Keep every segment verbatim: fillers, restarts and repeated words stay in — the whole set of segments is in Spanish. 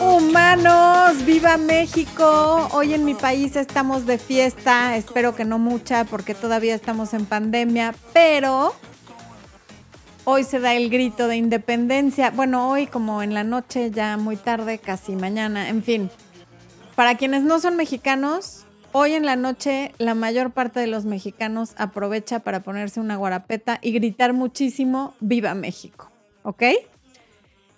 Humanos, viva México. Hoy en mi país estamos de fiesta, espero que no mucha porque todavía estamos en pandemia, pero hoy se da el grito de independencia. Bueno, hoy como en la noche, ya muy tarde, casi mañana, en fin. Para quienes no son mexicanos, hoy en la noche la mayor parte de los mexicanos aprovecha para ponerse una guarapeta y gritar muchísimo viva México, ¿ok?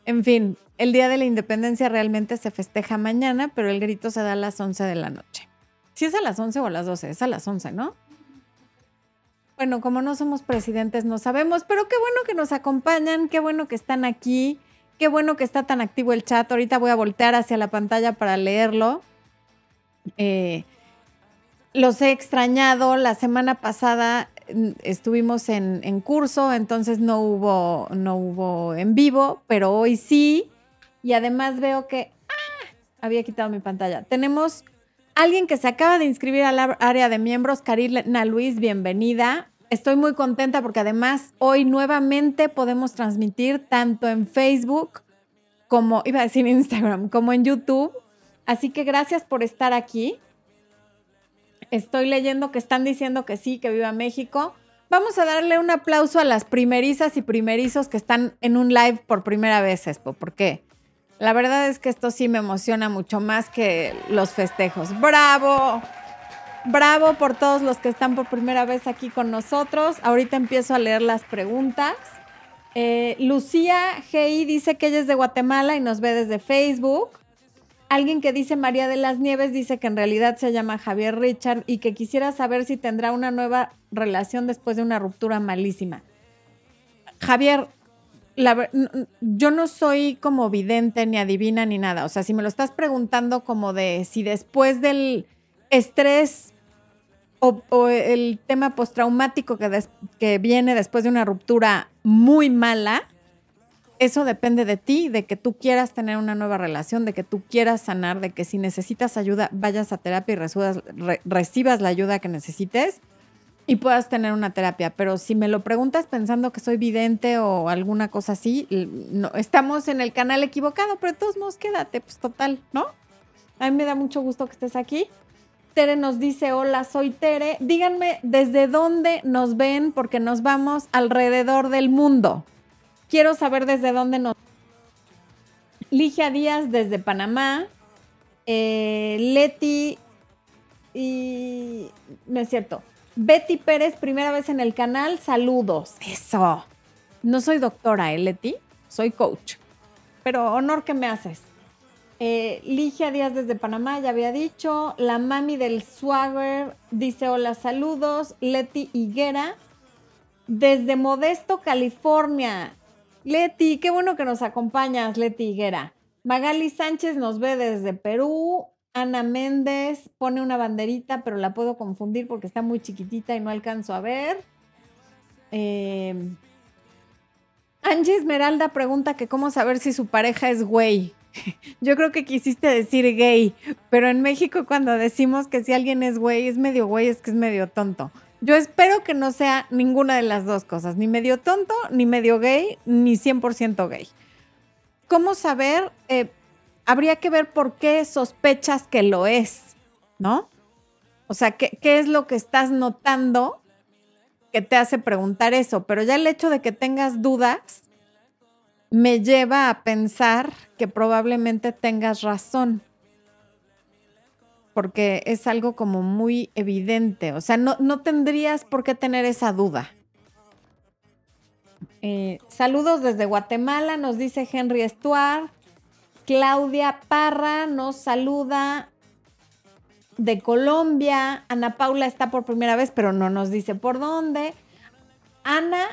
En fin, el Día de la Independencia realmente se festeja mañana, pero el grito se da a las once de la noche. Si es a las once o a las doce, es a las once, ¿no? Bueno, como no somos presidentes no sabemos, pero qué bueno que nos acompañan, qué bueno que están aquí, qué bueno que está tan activo el chat. Ahorita voy a voltear hacia la pantalla para leerlo. Eh, los he extrañado, la semana pasada estuvimos en, en curso, entonces no hubo, no hubo en vivo, pero hoy sí. Y además veo que... ¡Ah! Había quitado mi pantalla. Tenemos alguien que se acaba de inscribir al área de miembros, Karina Luis, bienvenida. Estoy muy contenta porque además hoy nuevamente podemos transmitir tanto en Facebook como, iba a decir Instagram, como en YouTube. Así que gracias por estar aquí. Estoy leyendo que están diciendo que sí, que viva México. Vamos a darle un aplauso a las primerizas y primerizos que están en un live por primera vez, Expo, porque la verdad es que esto sí me emociona mucho más que los festejos. ¡Bravo! Bravo por todos los que están por primera vez aquí con nosotros. Ahorita empiezo a leer las preguntas. Eh, Lucía G I dice que ella es de Guatemala y nos ve desde Facebook. Alguien que dice María de las Nieves dice que en realidad se llama Javier Richard y que quisiera saber si tendrá una nueva relación después de una ruptura malísima. Javier, la, yo no soy como vidente ni adivina ni nada. O sea, si me lo estás preguntando como de si después del estrés o, o el tema postraumático que, des, que viene después de una ruptura muy mala, eso depende de ti, de que tú quieras tener una nueva relación, de que tú quieras sanar, de que si necesitas ayuda, vayas a terapia y resubas, re, recibas la ayuda que necesites y puedas tener una terapia. Pero si me lo preguntas pensando que soy vidente o alguna cosa así, no, estamos en el canal equivocado, pero de todos modos quédate, pues total, ¿no? A mí me da mucho gusto que estés aquí. Tere nos dice, hola, soy Tere. Díganme desde dónde nos ven porque nos vamos alrededor del mundo. Quiero saber desde dónde nos... Ligia Díaz desde Panamá. Eh, Leti y... No es cierto. Betty Pérez, primera vez en el canal. Saludos. Eso. No soy doctora, ¿eh, Leti? Soy coach. Pero honor que me haces. Eh, Ligia Díaz desde Panamá, ya había dicho. La mami del Swagger dice hola, saludos. Leti Higuera desde Modesto, California. Leti, qué bueno que nos acompañas, Leti Higuera. Magali Sánchez nos ve desde Perú. Ana Méndez pone una banderita, pero la puedo confundir porque está muy chiquitita y no alcanzo a ver. Eh, Angie Esmeralda pregunta que cómo saber si su pareja es güey. Yo creo que quisiste decir gay, pero en México cuando decimos que si alguien es güey, es medio güey, es que es medio tonto. Yo espero que no sea ninguna de las dos cosas, ni medio tonto, ni medio gay, ni cien por ciento gay. ¿Cómo saber? Eh, habría que ver por qué sospechas que lo es, ¿no? O sea, ¿qué, qué es lo que estás notando que te hace preguntar eso? Pero ya el hecho de que tengas dudas me lleva a pensar que probablemente tengas razón. Porque es algo como muy evidente. O sea, no, no tendrías por qué tener esa duda. Eh, saludos desde Guatemala, nos dice Henry Stuart. Claudia Parra nos saluda de Colombia. Ana Paula está por primera vez, pero no nos dice por dónde. Ana,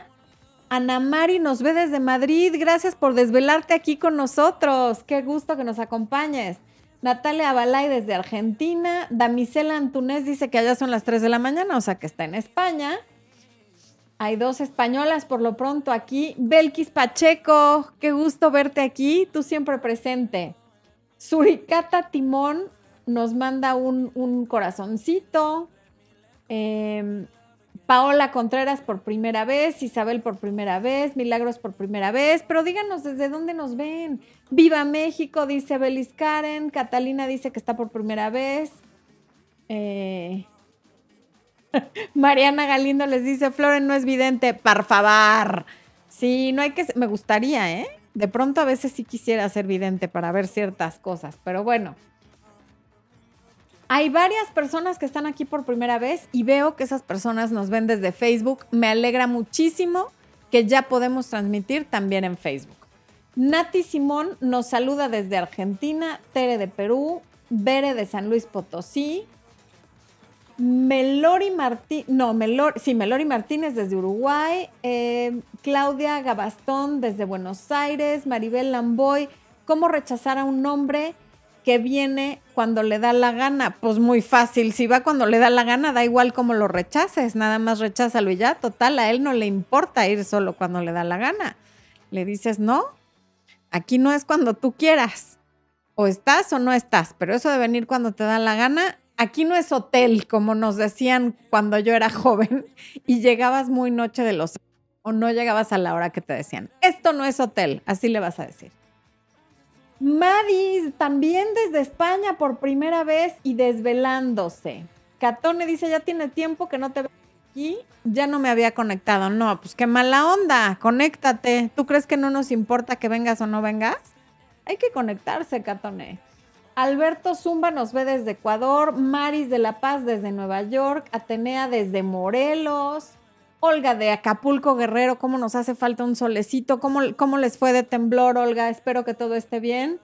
Ana Mari nos ve desde Madrid. Gracias por desvelarte aquí con nosotros. Qué gusto que nos acompañes. Natalia Avalay desde Argentina. Damisela Antunes dice que allá son las tres de la mañana, o sea que está en España. Hay dos españolas por lo pronto aquí. Belkis Pacheco, qué gusto verte aquí, tú siempre presente. Suricata Timón nos manda un, un corazoncito. Eh, Paola Contreras por primera vez, Isabel por primera vez, Milagros por primera vez, pero díganos desde dónde nos ven. Viva México, dice Belis Karen, Catalina dice que está por primera vez. Eh... Mariana Galindo les dice, Floren no es vidente, por favor. Sí, no hay que... Me gustaría, ¿eh? De pronto a veces sí quisiera ser vidente para ver ciertas cosas, pero bueno. Hay varias personas que están aquí por primera vez y veo que esas personas nos ven desde Facebook. Me alegra muchísimo que ya podemos transmitir también en Facebook. Nati Simón nos saluda desde Argentina, Tere de Perú, Bere de San Luis Potosí, Melori Martí, no, Melor, sí, Melori Martínez desde Uruguay, eh, Claudia Gabastón desde Buenos Aires, Maribel Lamboy, ¿cómo rechazar a un hombre que viene cuando le da la gana? Pues muy fácil, si va cuando le da la gana, da igual cómo lo rechaces, nada más recházalo y ya, total, a él no le importa ir solo cuando le da la gana. Le dices, no, aquí no es cuando tú quieras, o estás o no estás, pero eso de venir cuando te da la gana, aquí no es hotel, como nos decían cuando yo era joven y llegabas muy noche de los... o no llegabas a la hora que te decían, esto no es hotel, así le vas a decir. Madis, también desde España por primera vez y desvelándose. Catone dice, ya tiene tiempo que no te veo aquí, ya no me había conectado. No, pues qué mala onda, conéctate. ¿Tú crees que no nos importa que vengas o no vengas? Hay que conectarse, Catone. Alberto Zumba nos ve desde Ecuador, Maris de La Paz desde Nueva York, Atenea desde Morelos, Olga de Acapulco Guerrero, cómo nos hace falta un solecito, cómo, cómo les fue de temblor, Olga, espero que todo esté bien.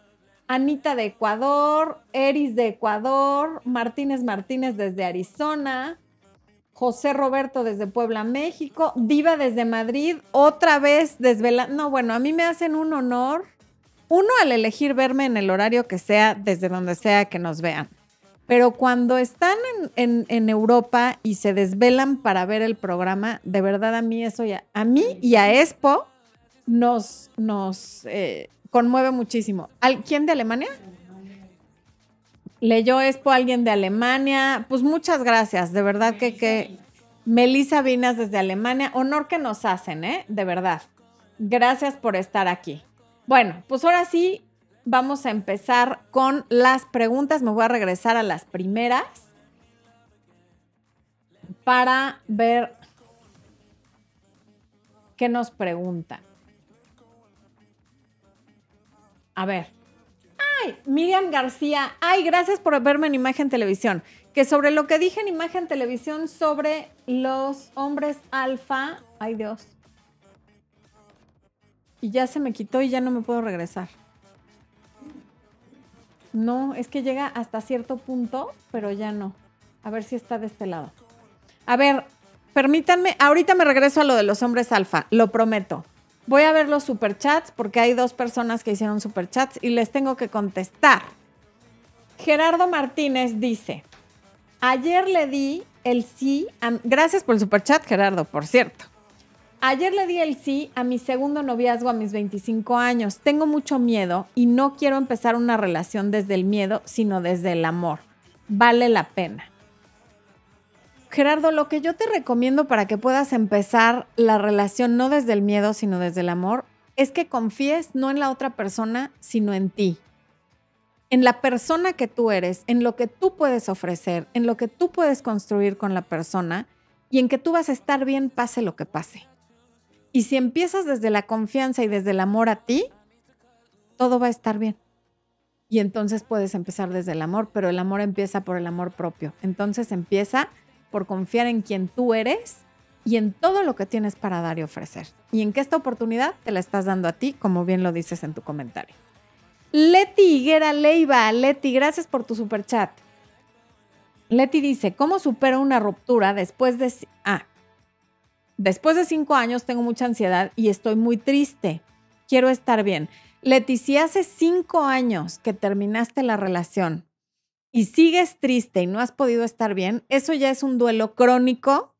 Anita de Ecuador, Eris de Ecuador, Martínez Martínez desde Arizona, José Roberto desde Puebla, México, Diva desde Madrid, otra vez desvelando. No, bueno, a mí me hacen un honor, uno al elegir verme en el horario que sea, desde donde sea que nos vean. Pero cuando están en, en, en Europa y se desvelan para ver el programa, de verdad a mí eso ya, a mí y a Expo nos, nos eh, conmueve muchísimo. ¿Al, ¿Quién de Alemania? ¿Leyó Expo alguien de Alemania? Pues muchas gracias, de verdad que, que Melissa Vinas desde Alemania, honor que nos hacen, ¿eh? De verdad. Gracias por estar aquí. Bueno, pues ahora sí vamos a empezar con las preguntas. Me voy a regresar a las primeras para ver qué nos preguntan. A ver. ¡Ay! Miriam García. ¡Ay! Gracias por verme en Imagen Televisión. Que sobre lo que dije en Imagen Televisión sobre los hombres alfa. ¡Ay, Dios! Y ya se me quitó y ya no me puedo regresar. No, es que llega hasta cierto punto, pero ya no. A ver si está de este lado. A ver, permítanme, ahorita me regreso a lo de los hombres alfa, lo prometo. Voy a ver los superchats porque hay dos personas que hicieron superchats y les tengo que contestar. Gerardo Martínez dice, ayer le di el sí a... Gracias por el superchat, Gerardo, por cierto. Ayer le di el sí a mi segundo noviazgo a mis veinticinco años. Tengo mucho miedo y no quiero empezar una relación desde el miedo, sino desde el amor. Vale la pena. Gerardo, lo que yo te recomiendo para que puedas empezar la relación no desde el miedo, sino desde el amor, es que confíes no en la otra persona, sino en ti. En la persona que tú eres, en lo que tú puedes ofrecer, en lo que tú puedes construir con la persona y en que tú vas a estar bien pase lo que pase. Y si empiezas desde la confianza y desde el amor a ti, todo va a estar bien. Y entonces puedes empezar desde el amor, pero el amor empieza por el amor propio. Entonces empieza por confiar en quien tú eres y en todo lo que tienes para dar y ofrecer. Y en que esta oportunidad te la estás dando a ti, como bien lo dices en tu comentario. Leti Higuera Leiva, Leti, gracias por tu superchat. Leti dice, ¿cómo supero una ruptura después de... Ah, Después de cinco años tengo mucha ansiedad y estoy muy triste. Quiero estar bien. Leti, si hace cinco años que terminaste la relación y sigues triste y no has podido estar bien, eso ya es un duelo crónico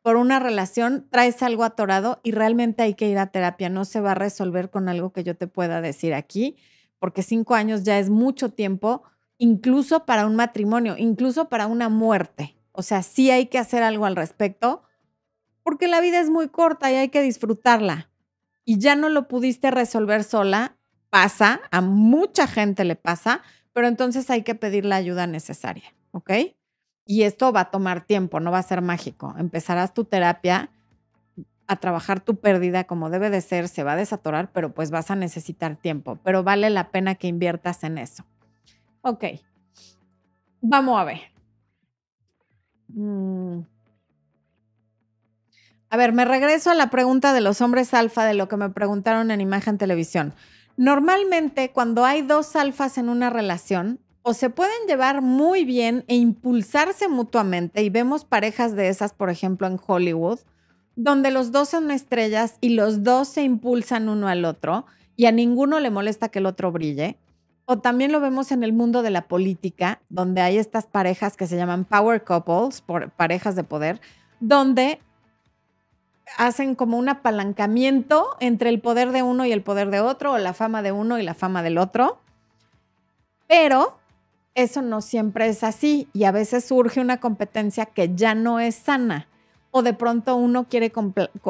por una relación, traes algo atorado y realmente hay que ir a terapia. No se va a resolver con algo que yo te pueda decir aquí, porque cinco años ya es mucho tiempo, incluso para un matrimonio, incluso para una muerte. O sea, sí hay que hacer algo al respecto. porque la vida es muy corta y hay que disfrutarla. Y ya no lo pudiste resolver sola, pasa, a mucha gente le pasa, pero entonces hay que pedir la ayuda necesaria, ¿ok? Y esto va a tomar tiempo, no va a ser mágico. Empezarás tu terapia a trabajar tu pérdida como debe de ser, se va a desatorar, pero pues vas a necesitar tiempo. Pero vale la pena que inviertas en eso. Ok, vamos a ver. Mm. A ver, me regreso a la pregunta de los hombres alfa, de lo que me preguntaron en Imagen Televisión. Normalmente, cuando hay dos alfas en una relación, o se pueden llevar muy bien e impulsarse mutuamente, y vemos parejas de esas, por ejemplo, en Hollywood, donde los dos son estrellas y los dos se impulsan uno al otro y a ninguno le molesta que el otro brille. O también lo vemos en el mundo de la política, donde hay estas parejas que se llaman power couples, por parejas de poder, donde hacen como un apalancamiento entre el poder de uno y el poder de otro, o la fama de uno y la fama del otro. Pero eso no siempre es así, y a veces surge una competencia que ya no es sana. O de pronto uno quiere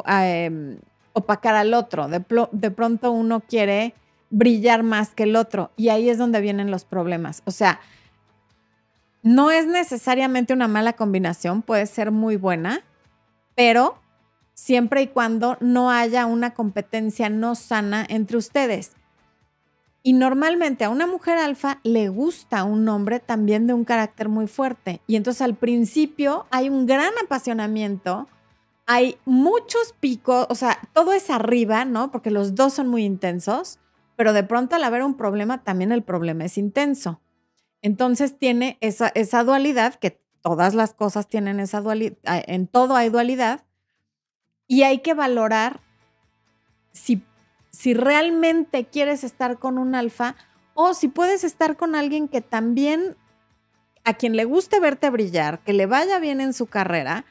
eh, opacar al otro, de, de pronto uno quiere brillar más que el otro, y ahí es donde vienen los problemas. O sea, no es necesariamente una mala combinación, puede ser muy buena, pero siempre y cuando no haya una competencia no sana entre ustedes. Y normalmente a una mujer alfa le gusta un hombre también de un carácter muy fuerte. Y entonces al principio hay un gran apasionamiento, hay muchos picos, o sea, todo es arriba, ¿no? Porque los dos son muy intensos, pero de pronto al haber un problema, también el problema es intenso. Entonces tiene esa, esa dualidad, que todas las cosas tienen esa dualidad, en todo hay dualidad, y hay que valorar si Si realmente quieres estar con un alfa, o si puedes estar con alguien que también, a quien le guste verte brillar, que le vaya bien en su carrera,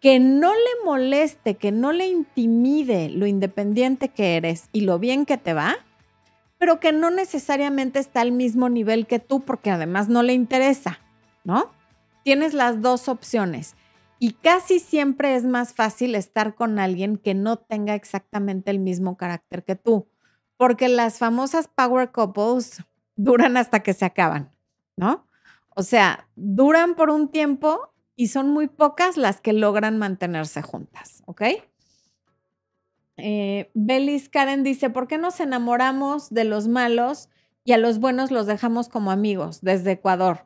que no le moleste, que no le intimide lo independiente que eres y lo bien que te va, pero que no necesariamente está al mismo nivel que tú, porque además no le interesa, ¿no? Tienes las dos opciones. Y casi siempre es más fácil estar con alguien que no tenga exactamente el mismo carácter que tú, porque las famosas power couples duran hasta que se acaban, ¿no? O sea, duran por un tiempo y son muy pocas las que logran mantenerse juntas, ¿ok? Eh, Belis Karen dice, ¿por qué nos enamoramos de los malos y a los buenos los dejamos como amigos desde Ecuador?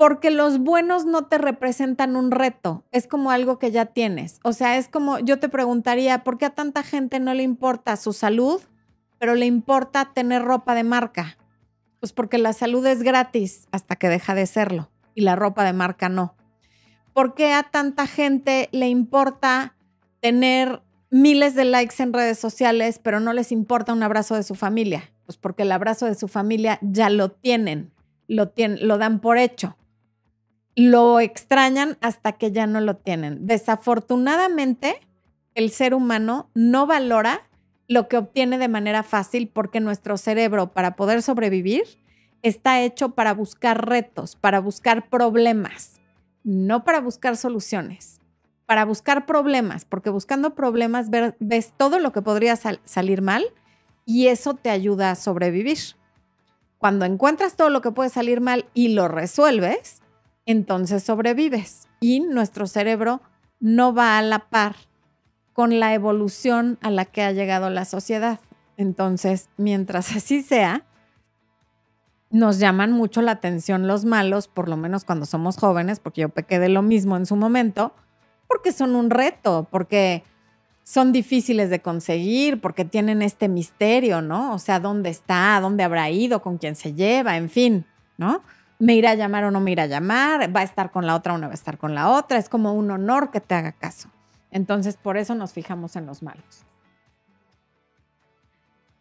Porque los buenos no te representan un reto, es como algo que ya tienes. O sea, es como, yo te preguntaría, ¿por qué a tanta gente no le importa su salud, pero le importa tener ropa de marca? Pues porque la salud es gratis hasta que deja de serlo, y la ropa de marca no. ¿Por qué a tanta gente le importa tener miles de likes en redes sociales, pero no les importa un abrazo de su familia? Pues porque el abrazo de su familia ya lo tienen, lo, tienen, lo dan por hecho. Lo extrañan hasta que ya no lo tienen. Desafortunadamente, el ser humano no valora lo que obtiene de manera fácil, porque nuestro cerebro, para poder sobrevivir, está hecho para buscar retos, para buscar problemas, no para buscar soluciones, para buscar problemas, porque buscando problemas ves todo lo que podría sal- salir mal, y eso te ayuda a sobrevivir. Cuando encuentras todo lo que puede salir mal y lo resuelves, entonces sobrevives, y nuestro cerebro no va a la par con la evolución a la que ha llegado la sociedad. Entonces, mientras así sea, nos llaman mucho la atención los malos, por lo menos cuando somos jóvenes, porque yo pequé de lo mismo en su momento, porque son un reto, porque son difíciles de conseguir, porque tienen este misterio, ¿no? O sea, ¿dónde está? ¿Dónde habrá ido? ¿Con quién se lleva? En fin, ¿no? ¿Me irá a llamar o no me irá a llamar? ¿Va a estar con la otra o no va a estar con la otra? Es como un honor que te haga caso. Entonces, por eso nos fijamos en los malos.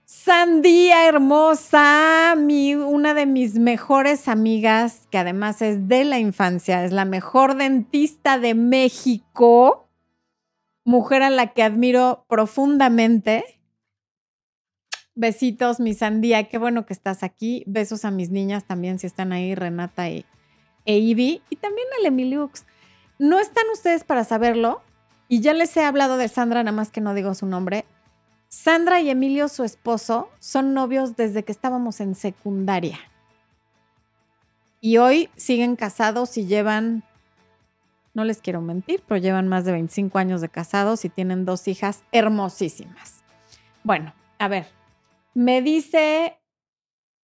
Sandía hermosa, mi, una de mis mejores amigas, que además es de la infancia, es la mejor dentista de México, mujer a la que admiro profundamente. Besitos, mi Sandía, qué bueno que estás aquí. Besos a mis niñas también, si están ahí, Renata e, e Ivy, y también al Emilux. No están ustedes para saberlo, Y ya les he hablado de Sandra, nada más que no digo su nombre. Sandra y Emilio, su esposo, son novios desde que estábamos en secundaria. Y hoy siguen casados y llevan, no les quiero mentir, pero llevan más de veinticinco años de casados y tienen dos hijas hermosísimas. Bueno, a ver, me dice,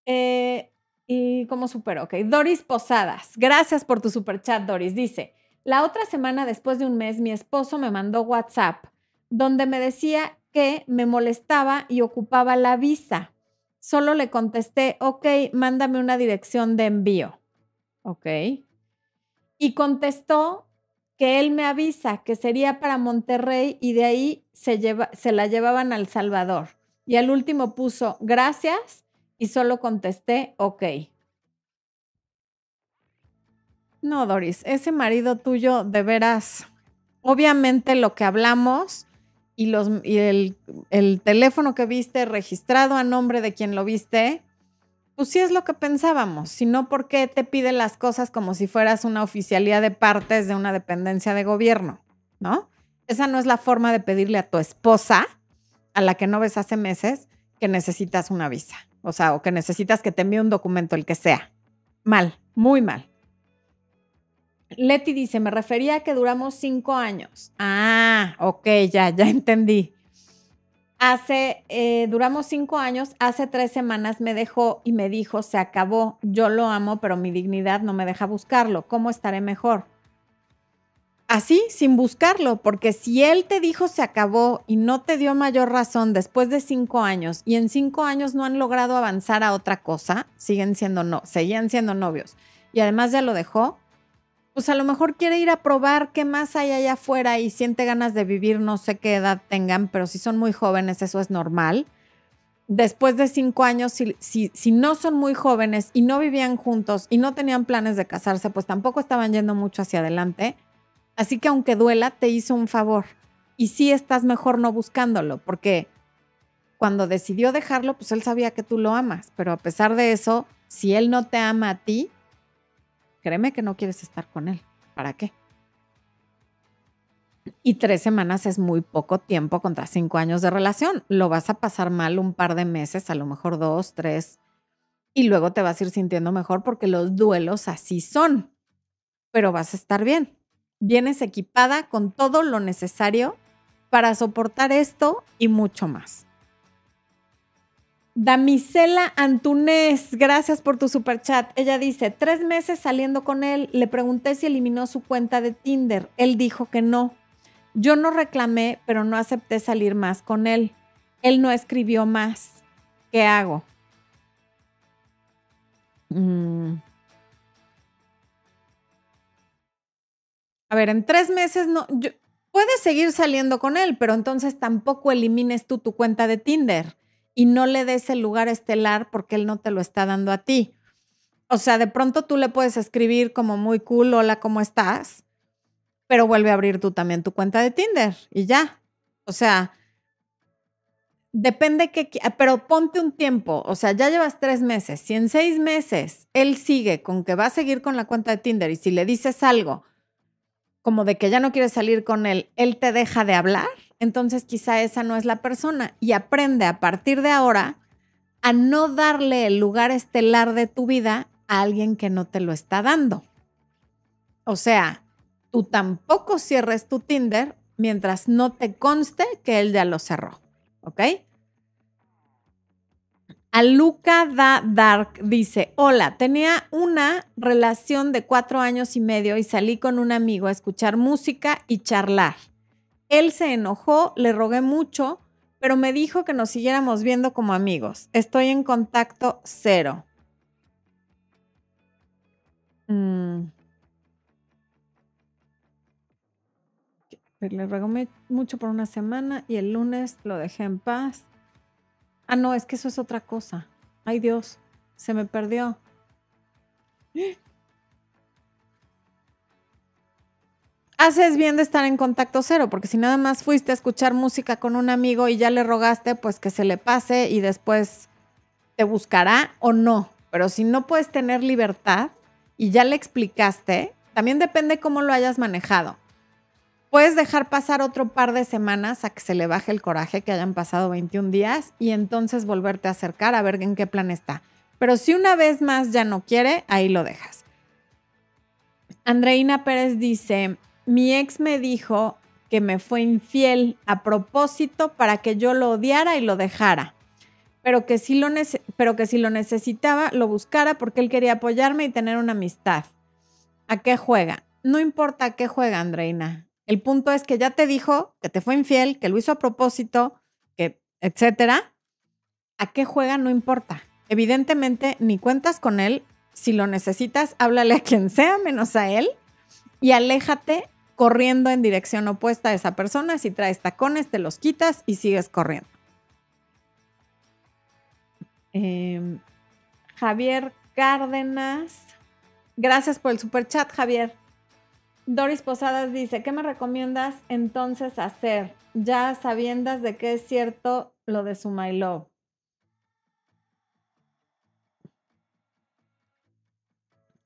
eh, ¿y cómo supero? Ok, Doris Posadas, gracias por tu superchat, Doris. Dice, la otra semana, después de un mes, mi esposo me mandó WhatsApp donde me decía que me molestaba y ocupaba la visa. Solo le contesté, ok, mándame una dirección de envío. Ok. Y contestó que él me avisa que sería para Monterrey y de ahí se, lleva, se la llevaban al Salvador. Y al último puso gracias y solo contesté, ok. No, Doris, ese marido tuyo, de veras, obviamente lo que hablamos... Y, los, y el, el teléfono que viste registrado a nombre de quien lo viste, pues sí es lo que pensábamos. Si no, ¿por qué te piden las cosas como si fueras una oficialía de partes de una dependencia de gobierno? ¿No? Esa no es la forma de pedirle a tu esposa, a la que no ves hace meses, que necesitas una visa. O sea, o que necesitas que te envíe un documento, el que sea. Mal, muy mal. Leti dice, me refería a que duramos cinco años. Ah, ok, ya, ya entendí. Hace, eh, duramos cinco años, hace tres semanas me dejó y me dijo, se acabó, yo lo amo, pero mi dignidad no me deja buscarlo. ¿Cómo estaré mejor? Así, sin buscarlo, porque si él te dijo se acabó y no te dio mayor razón después de cinco años y en cinco años no han logrado avanzar a otra cosa, siguen siendo no, seguían siendo novios y además ya lo dejó, pues a lo mejor quiere ir a probar qué más hay allá afuera y siente ganas de vivir, no sé qué edad tengan, pero si son muy jóvenes, eso es normal. Después de cinco años, si, si, si no son muy jóvenes y no vivían juntos y no tenían planes de casarse, pues tampoco estaban yendo mucho hacia adelante. Así que aunque duela, te hizo un favor. Y sí estás mejor no buscándolo, porque cuando decidió dejarlo, pues él sabía que tú lo amas. Pero a pesar de eso, si él no te ama a ti, créeme que no quieres estar con él. ¿Para qué? Y tres semanas es muy poco tiempo contra cinco años de relación. Lo vas a pasar mal un par de meses, a lo mejor dos, tres, y luego te vas a ir sintiendo mejor porque los duelos así son. Pero vas a estar bien. Vienes equipada con todo lo necesario para soportar esto y mucho más. Damisela Antunes, gracias por tu superchat. Ella dice, tres meses saliendo con él, le pregunté si eliminó su cuenta de Tinder. Él dijo que no. Yo no reclamé, pero no acepté salir más con él. Él no escribió más. ¿Qué hago? Mm. A ver, en tres meses no... Yo, puedes seguir saliendo con él, pero entonces tampoco elimines tú tu cuenta de Tinder. Y no le des el lugar estelar porque él no te lo está dando a ti. O sea, de pronto tú le puedes escribir como muy cool, hola, ¿cómo estás? Pero vuelve a abrir tú también tu cuenta de Tinder y ya. O sea, depende que... Pero ponte un tiempo. O sea, ya llevas tres meses. Si en seis meses él sigue con que va a seguir con la cuenta de Tinder y si le dices algo como de que ya no quieres salir con él, él te deja de hablar, entonces quizá esa no es la persona y aprende a partir de ahora a no darle el lugar estelar de tu vida a alguien que no te lo está dando. O sea, tú tampoco cierres tu Tinder mientras no te conste que él ya lo cerró, ¿ok? Aluca da Dark dice, hola, tenía una relación de cuatro años y medio y salí con un amigo a escuchar música y charlar. Él se enojó, le rogué mucho, pero me dijo que nos siguiéramos viendo como amigos. Estoy en contacto cero. Mm. Le rogué mucho por una semana y el lunes lo dejé en paz. Ah, no, es que eso es otra cosa. Ay, Dios, se me perdió. Haces bien de estar en contacto cero, porque si nada más fuiste a escuchar música con un amigo y ya le rogaste, pues que se le pase y después te buscará o no. Pero si no puedes tener libertad y ya le explicaste, también depende cómo lo hayas manejado. Puedes dejar pasar otro par de semanas a que se le baje el coraje, que hayan pasado veintiún días, y entonces volverte a acercar a ver en qué plan está. Pero si una vez más ya no quiere, ahí lo dejas. Andreina Pérez dice, mi ex me dijo que me fue infiel a propósito para que yo lo odiara y lo dejara, pero que si lo, nece- pero que si lo necesitaba, lo buscara porque él quería apoyarme y tener una amistad. ¿A qué juega? No importa a qué juega, Andreina. El punto es que ya te dijo que te fue infiel, que lo hizo a propósito, que etcétera. ¿A qué juega? No importa. Evidentemente, ni cuentas con él. Si lo necesitas, háblale a quien sea menos a él y aléjate corriendo en dirección opuesta a esa persona. Si traes tacones, te los quitas y sigues corriendo. Eh, Javier Cárdenas. Gracias por el superchat, Javier. Doris Posadas dice, ¿qué me recomiendas entonces hacer? Ya sabiendas de que es cierto lo de su My Love.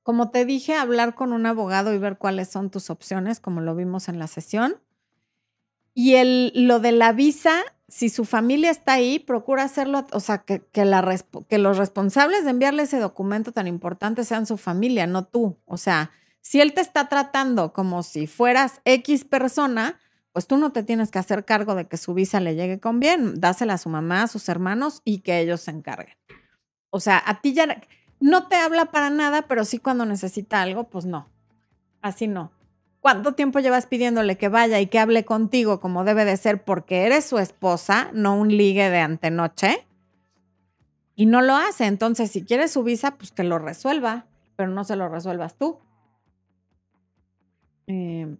Como te dije, hablar con un abogado y ver cuáles son tus opciones, como lo vimos en la sesión. Y el, lo de la visa, si su familia está ahí, procura hacerlo, o sea, que, que, la, que los responsables de enviarle ese documento tan importante sean su familia, no tú. O sea, si él te está tratando como si fueras X persona, pues tú no te tienes que hacer cargo de que su visa le llegue con bien. Dásela a su mamá, a sus hermanos y que ellos se encarguen. O sea, a ti ya no te habla para nada, pero sí cuando necesita algo, pues no. Así no. ¿Cuánto tiempo llevas pidiéndole que vaya y que hable contigo como debe de ser porque eres su esposa, no un ligue de antenoche? Y no lo hace. Entonces, si quieres su visa, pues que lo resuelva, pero no se lo resuelvas tú. Eh,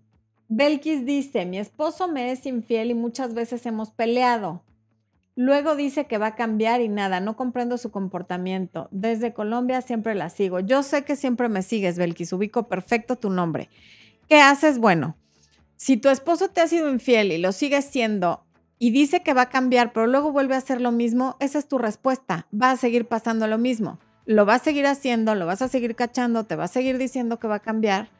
Belkis dice, mi esposo me es infiel y muchas veces hemos peleado. Luego dice que va a cambiar y nada, no comprendo su comportamiento. Desde Colombia siempre la sigo. Yo sé que siempre me sigues, Belkis, ubico perfecto tu nombre. ¿Qué haces? Bueno, si tu esposo te ha sido infiel y lo sigues siendo y dice que va a cambiar, pero luego vuelve a hacer lo mismo, esa es tu respuesta. Va a seguir pasando lo mismo. Lo va a seguir haciendo, lo vas a seguir cachando, te va a seguir diciendo que va a cambiar.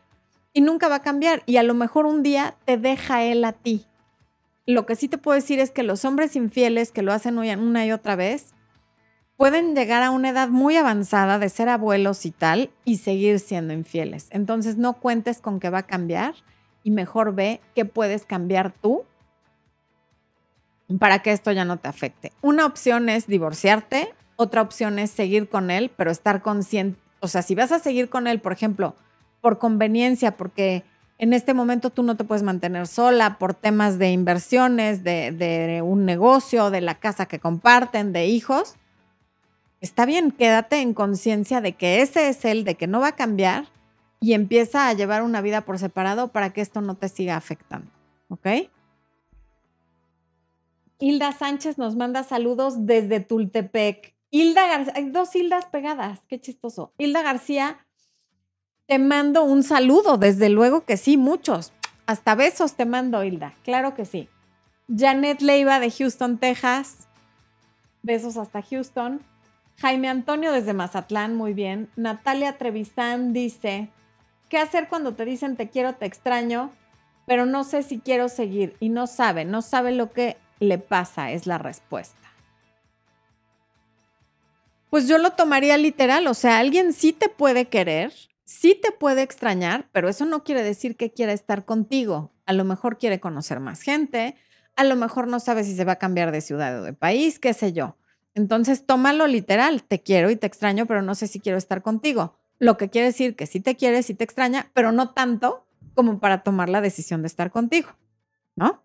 Y nunca va a cambiar. Y a lo mejor un día te deja él a ti. Lo que sí te puedo decir es que los hombres infieles que lo hacen una y otra vez pueden llegar a una edad muy avanzada de ser abuelos y tal y seguir siendo infieles. Entonces no cuentes con que va a cambiar y mejor ve qué puedes cambiar tú para que esto ya no te afecte. Una opción es divorciarte, otra opción es seguir con él, pero estar consciente. O sea, si vas a seguir con él, por ejemplo, por conveniencia, porque en este momento tú no te puedes mantener sola por temas de inversiones, de, de un negocio, de la casa que comparten, de hijos. Está bien, quédate en conciencia de que ese es él, de que no va a cambiar y empieza a llevar una vida por separado para que esto no te siga afectando, ¿ok? Hilda Sánchez nos manda saludos desde Tultepec. Hilda García, hay dos Hildas pegadas, qué chistoso. Hilda García, te mando un saludo, desde luego que sí, muchos. Hasta besos te mando, Hilda, claro que sí. Janet Leiva de Houston, Texas. Besos hasta Houston. Jaime Antonio desde Mazatlán, muy bien. Natalia Trevisan dice, ¿qué hacer cuando te dicen te quiero, te extraño, pero no sé si quiero seguir? Y no sabe, no sabe lo que le pasa, es la respuesta. Pues yo lo tomaría literal, o sea, alguien sí te puede querer, sí te puede extrañar, pero eso no quiere decir que quiera estar contigo. A lo mejor quiere conocer más gente, a lo mejor no sabe si se va a cambiar de ciudad o de país, qué sé yo. Entonces, tómalo literal. Te quiero y te extraño, pero no sé si quiero estar contigo. Lo que quiere decir que sí te quiere, sí te extraña, pero no tanto como para tomar la decisión de estar contigo, ¿no?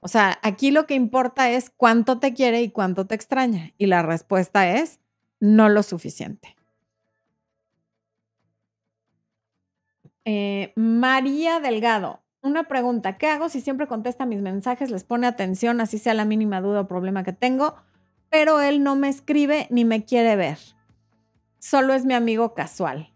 O sea, aquí lo que importa es cuánto te quiere y cuánto te extraña. Y la respuesta es no lo suficiente. Eh, María Delgado, una pregunta, ¿qué hago si siempre contesta mis mensajes, les pone atención, así sea la mínima duda o problema que tengo, pero él no me escribe ni me quiere ver? Solo es mi amigo casual.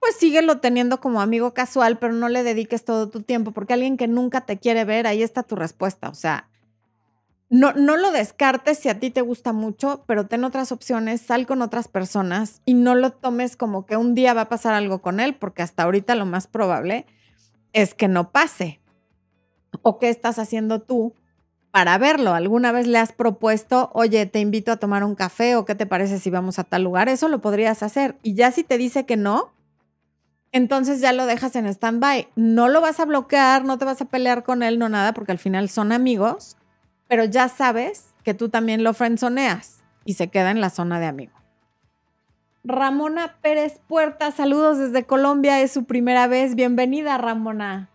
Pues síguelo teniendo como amigo casual, pero no le dediques todo tu tiempo, porque alguien que nunca te quiere ver, ahí está tu respuesta. O sea, no, no lo descartes si a ti te gusta mucho, pero ten otras opciones, sal con otras personas y no lo tomes como que un día va a pasar algo con él, porque hasta ahorita lo más probable es que no pase. o qué estás haciendo tú para verlo. ¿Alguna vez le has propuesto, oye, te invito a tomar un café o qué te parece si vamos a tal lugar? Eso lo podrías hacer. Y ya si te dice que no, entonces ya lo dejas en stand-by. No lo vas a bloquear, no te vas a pelear con él, no nada, porque al final son amigos, pero ya sabes que tú también lo friendzoneas y se queda en la zona de amigos. Ramona Pérez Puerta, saludos desde Colombia, es su primera vez. Bienvenida, Ramona.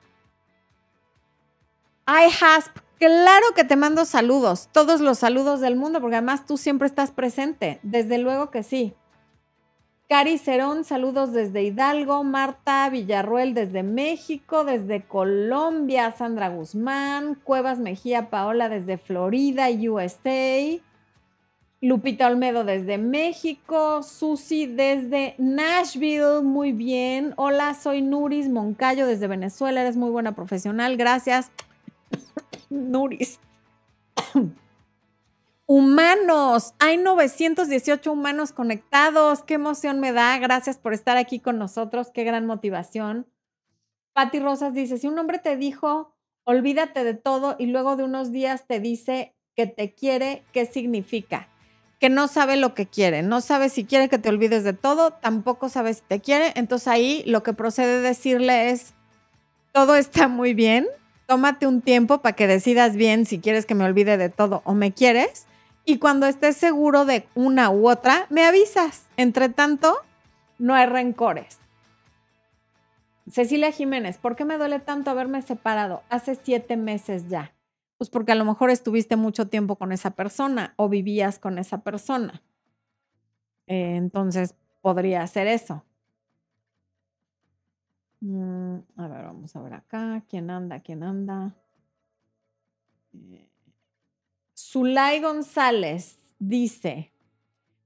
iHasp, claro que te mando saludos, todos los saludos del mundo, porque además tú siempre estás presente, desde luego que sí. Cari Cerón, saludos desde Hidalgo. Marta Villarruel desde México, desde Colombia. Sandra Guzmán, Cuevas Mejía Paola desde Florida, U S A. Lupita Olmedo desde México, Susi desde Nashville, muy bien. Hola, soy Nuris Moncayo desde Venezuela, eres muy buena profesional, gracias. Nuris. Humanos, hay novecientos dieciocho humanos conectados, qué emoción me da, gracias por estar aquí con nosotros, qué gran motivación. Pati Rosas dice, si un hombre te dijo, olvídate de todo y luego de unos días te dice que te quiere, ¿qué significa? Que no sabe lo que quiere, no sabe si quiere que te olvides de todo, tampoco sabe si te quiere, entonces ahí lo que procede decirle es, todo está muy bien, tómate un tiempo para que decidas bien si quieres que me olvide de todo o me quieres, y cuando estés seguro de una u otra, me avisas. Entre tanto, no hay rencores. Cecilia Jiménez, ¿por qué me duele tanto haberme separado? Hace siete meses ya. Pues porque a lo mejor estuviste mucho tiempo con esa persona o vivías con esa persona. Eh, entonces, podría hacer eso. Mm, a ver, vamos a ver acá. ¿Quién anda? ¿Quién anda? Zulay González dice,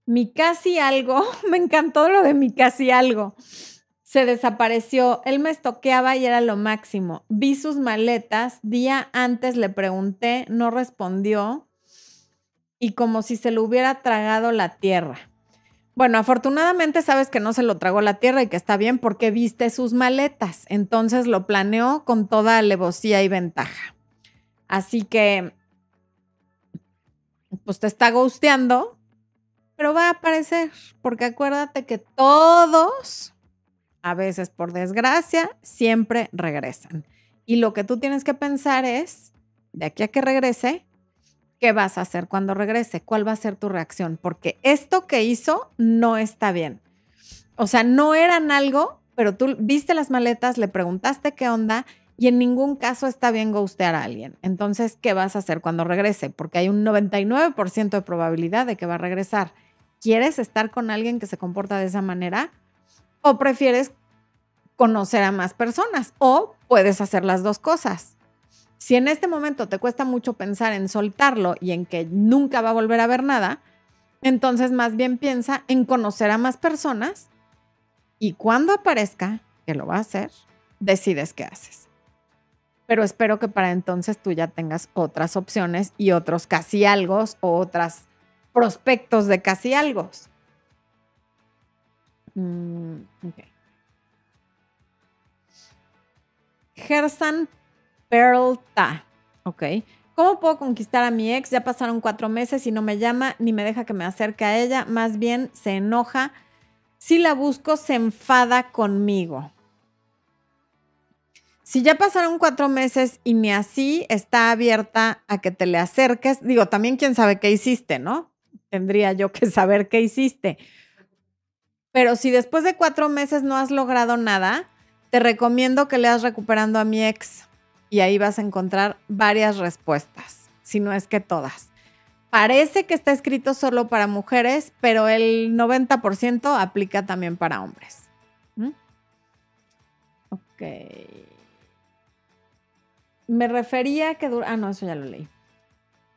mi casi algo, me encantó lo de mi casi algo, se desapareció, él me estoqueaba y era lo máximo. Vi sus maletas, día antes le pregunté, no respondió y como si se lo hubiera tragado la tierra. Bueno, afortunadamente sabes que no se lo tragó la tierra y que está bien porque viste sus maletas, entonces lo planeó con toda alevosía y ventaja. Así que, pues te está ghosteando, pero va a aparecer porque acuérdate que todos... a veces, por desgracia, siempre regresan. Y lo que tú tienes que pensar es, de aquí a que regrese, ¿qué vas a hacer cuando regrese? ¿Cuál va a ser tu reacción? Porque esto que hizo no está bien. O sea, no eran algo, pero tú viste las maletas, le preguntaste qué onda y en ningún caso está bien ghostear a alguien. Entonces, ¿qué vas a hacer cuando regrese? Porque hay un noventa y nueve por ciento de probabilidad de que va a regresar. ¿Quieres estar con alguien que se comporta de esa manera? ¿O prefieres conocer a más personas? ¿O puedes hacer las dos cosas? Si en este momento te cuesta mucho pensar en soltarlo y en que nunca va a volver a ver nada, entonces más bien piensa en conocer a más personas y cuando aparezca, que lo va a hacer, decides qué haces. Pero espero que para entonces tú ya tengas otras opciones y otros casi algos o otros prospectos de casi algos. Mm, okay. Gersan Peralta. Ok. ¿Cómo puedo conquistar a mi ex? Ya pasaron cuatro meses y no me llama ni me deja que me acerque a ella. Más bien se enoja. Si la busco, se enfada conmigo. Si ya pasaron cuatro meses y ni así está abierta a que te le acerques, digo, también quién sabe qué hiciste, ¿no? Tendría yo que saber qué hiciste. Pero si después de cuatro meses no has logrado nada, te recomiendo que leas Recuperando a mi ex y ahí vas a encontrar varias respuestas, si no es que todas. Parece que está escrito solo para mujeres, pero el noventa por ciento aplica también para hombres. ¿Mm? Ok. Me refería que... dura... Ah, no, eso ya lo leí.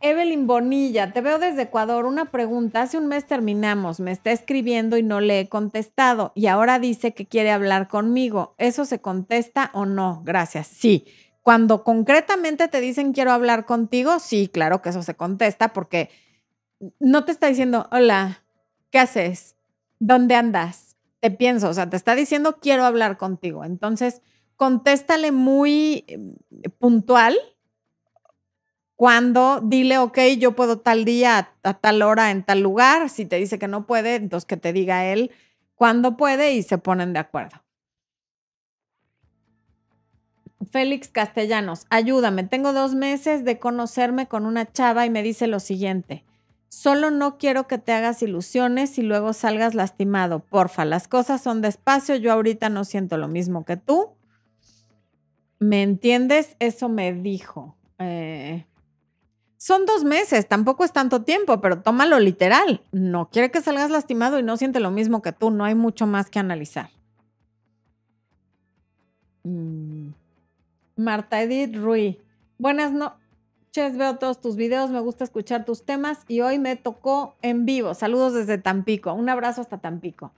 Evelyn Bonilla, te veo desde Ecuador. Una pregunta, hace un mes terminamos, me está escribiendo y no le he contestado y ahora dice que quiere hablar conmigo. ¿Eso se contesta o no? Gracias. Sí, cuando concretamente te dicen quiero hablar contigo, sí, claro que eso se contesta porque no te está diciendo hola, ¿qué haces? ¿Dónde andas? Te pienso, o sea, te está diciendo quiero hablar contigo. Entonces, contéstale muy puntual cuando dile, ok, yo puedo tal día, a, a tal hora, en tal lugar. Si te dice que no puede, entonces que te diga él cuándo puede y se ponen de acuerdo. Félix Castellanos, ayúdame, tengo dos meses de conocerme con una chava y me dice lo siguiente: solo no quiero que te hagas ilusiones y luego salgas lastimado, porfa, las cosas son despacio, yo ahorita no siento lo mismo que tú, ¿me entiendes? Eso me dijo. eh, son dos meses, tampoco es tanto tiempo, pero tómalo literal, no quiere que salgas lastimado y no siente lo mismo que tú, no hay mucho más que analizar. mm. Marta Edith Ruiz, buenas noches, veo todos tus videos, me gusta escuchar tus temas y hoy me tocó en vivo. Saludos desde Tampico, un abrazo hasta Tampico.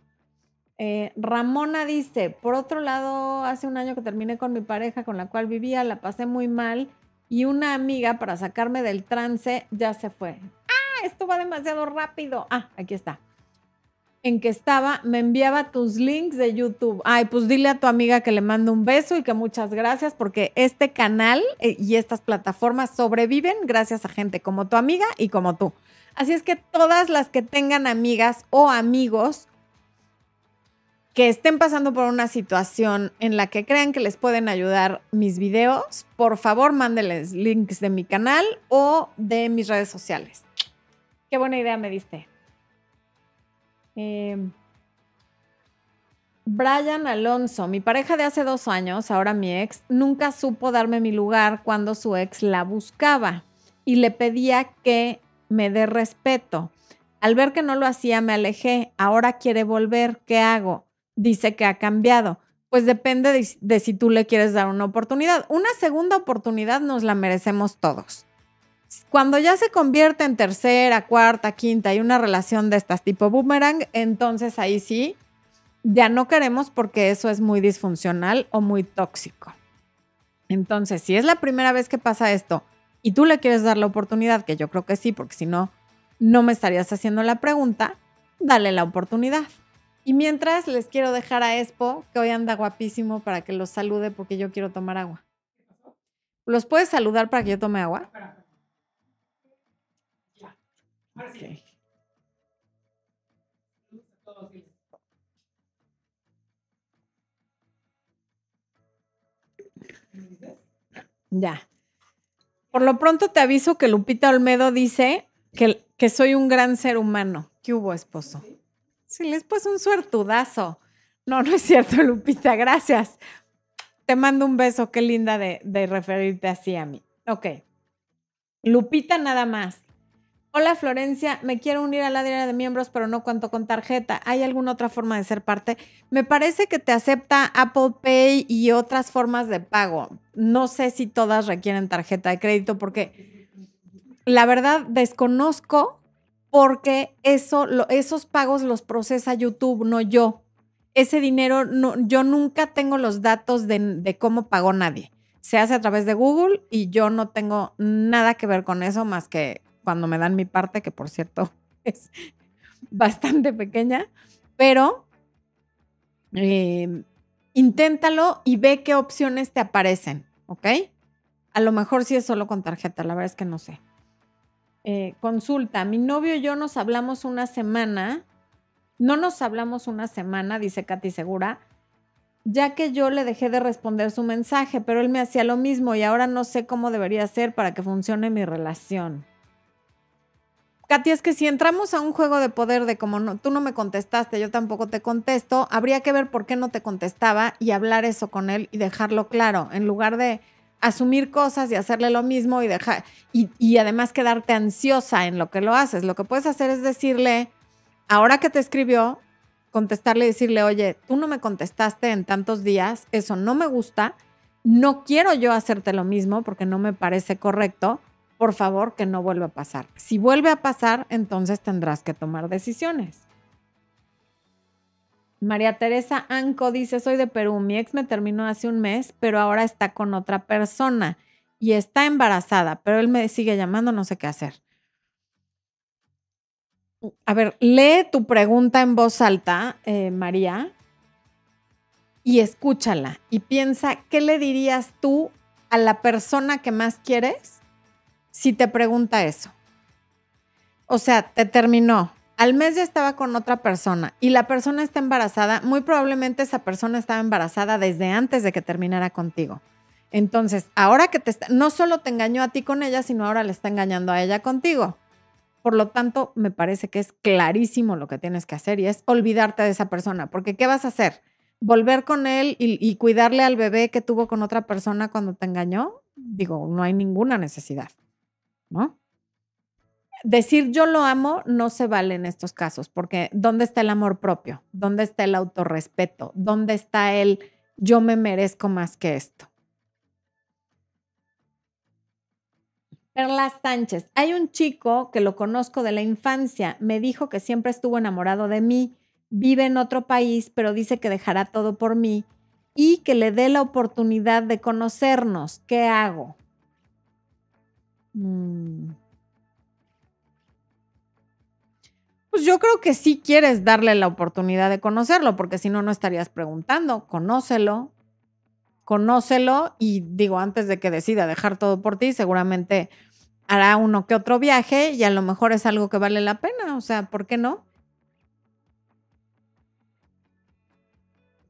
Eh, Ramona dice, por otro lado, hace un año que terminé con mi pareja con la cual vivía, la pasé muy mal y una amiga para sacarme del trance ya se fue. ¡Ah! Esto va demasiado rápido. Ah, aquí está. En que estaba, me enviaba tus links de YouTube. Ay, pues dile a tu amiga que le mando un beso y que muchas gracias, porque este canal y estas plataformas sobreviven gracias a gente como tu amiga y como tú. Así es que todas las que tengan amigas o amigos que estén pasando por una situación en la que crean que les pueden ayudar mis videos, por favor, mándenles links de mi canal o de mis redes sociales. Qué buena idea me diste. Eh, Brian Alonso, mi pareja de hace dos años, ahora mi ex, nunca supo darme mi lugar cuando su ex la buscaba y le pedía que me dé respeto. Al ver que no lo hacía, me alejé. Ahora quiere volver. ¿Qué hago? Dice que ha cambiado. Pues depende de, de si tú le quieres dar una oportunidad. Una segunda oportunidad nos la merecemos todos. Cuando ya se convierte en tercera, cuarta, quinta y una relación de estas tipo boomerang, entonces ahí sí, ya no queremos porque eso es muy disfuncional o muy tóxico. Entonces, si es la primera vez que pasa esto y tú le quieres dar la oportunidad, que yo creo que sí, porque si no, no me estarías haciendo la pregunta, dale la oportunidad. Y mientras, les quiero dejar a Expo, que hoy anda guapísimo, para que los salude porque yo quiero tomar agua. ¿Los puedes saludar para que yo tome agua? Okay. Ya. Por lo pronto te aviso que Lupita Olmedo dice que, que soy un gran ser humano. ¿Qué hubo, esposo? Sí, les puse un suertudazo. No, no es cierto, Lupita, gracias. Te mando un beso, qué linda de, de referirte así a mí. Ok. Lupita nada más. Hola Florencia, me quiero unir a la diaria de miembros, pero no cuento con tarjeta. ¿Hay alguna otra forma de ser parte? Me parece que te acepta Apple Pay y otras formas de pago. No sé si todas requieren tarjeta de crédito porque la verdad desconozco, porque eso, lo, esos pagos los procesa YouTube, no yo. Ese dinero, no, yo nunca tengo los datos de, de cómo pagó nadie. Se hace a través de Google y yo no tengo nada que ver con eso más que cuando me dan mi parte, que por cierto es bastante pequeña, pero eh, inténtalo y ve qué opciones te aparecen, ¿ok? A lo mejor sí es solo con tarjeta, la verdad es que no sé. Eh, consulta, mi novio y yo nos hablamos una semana, no nos hablamos una semana, dice Katy Segura, ya que yo le dejé de responder su mensaje, pero él me hacía lo mismo y ahora no sé cómo debería hacer para que funcione mi relación. Katy, es que si entramos a un juego de poder de como no, tú no me contestaste, yo tampoco te contesto, habría que ver por qué no te contestaba y hablar eso con él y dejarlo claro, en lugar de asumir cosas y hacerle lo mismo y, dejar, y, y además quedarte ansiosa en lo que lo haces. Lo que puedes hacer es decirle, ahora que te escribió, contestarle y decirle, oye, tú no me contestaste en tantos días, eso no me gusta, no quiero yo hacerte lo mismo porque no me parece correcto. Por favor, que no vuelva a pasar. Si vuelve a pasar, entonces tendrás que tomar decisiones. María Teresa Anco dice, soy de Perú, mi ex me terminó hace un mes, pero ahora está con otra persona y está embarazada, pero él me sigue llamando, no sé qué hacer. A ver, lee tu pregunta en voz alta, eh, María, y escúchala y piensa, ¿qué le dirías tú a la persona que más quieres si te pregunta eso. O sea, te terminó. Al mes ya estaba con otra persona y la persona está embarazada. Muy probablemente esa persona estaba embarazada desde antes de que terminara contigo. Entonces, ahora que te está, no solo te engañó a ti con ella, sino ahora le está engañando a ella contigo. Por lo tanto, me parece que es clarísimo lo que tienes que hacer y es olvidarte de esa persona. Porque ¿qué vas a hacer? ¿Volver con él y, y cuidarle al bebé que tuvo con otra persona cuando te engañó? Digo, no hay ninguna necesidad, ¿no? Decir yo lo amo no se vale en estos casos, porque ¿dónde está el amor propio? ¿Dónde está el autorrespeto? ¿Dónde está el yo me merezco más que esto? Perla Sánchez, hay un chico que lo conozco de la infancia, me dijo que siempre estuvo enamorado de mí, vive en otro país, pero dice que dejará todo por mí y que le dé la oportunidad de conocernos. ¿Qué hago? Mm. Pues yo creo que sí quieres darle la oportunidad de conocerlo, porque si no, no estarías preguntando. Conócelo. Conócelo y digo, antes de que decida dejar todo por ti, seguramente hará uno que otro viaje y a lo mejor es algo que vale la pena. O sea, ¿por qué no?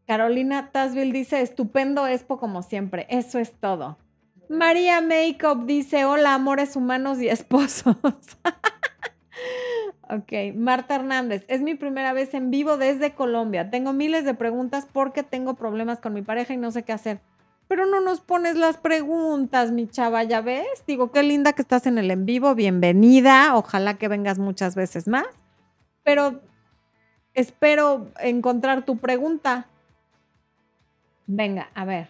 Carolina Tasville dice, estupendo Expo como siempre. Eso es todo. María Makeup dice, hola, amores humanos y esposos. Ok, Marta Hernández, es mi primera vez en vivo desde Colombia. Tengo miles de preguntas porque tengo problemas con mi pareja y no sé qué hacer. Pero no nos pones las preguntas, mi chava, ¿ya ves? Digo, qué linda que estás en el en vivo, bienvenida, ojalá que vengas muchas veces más. Pero espero encontrar tu pregunta. Venga, a ver.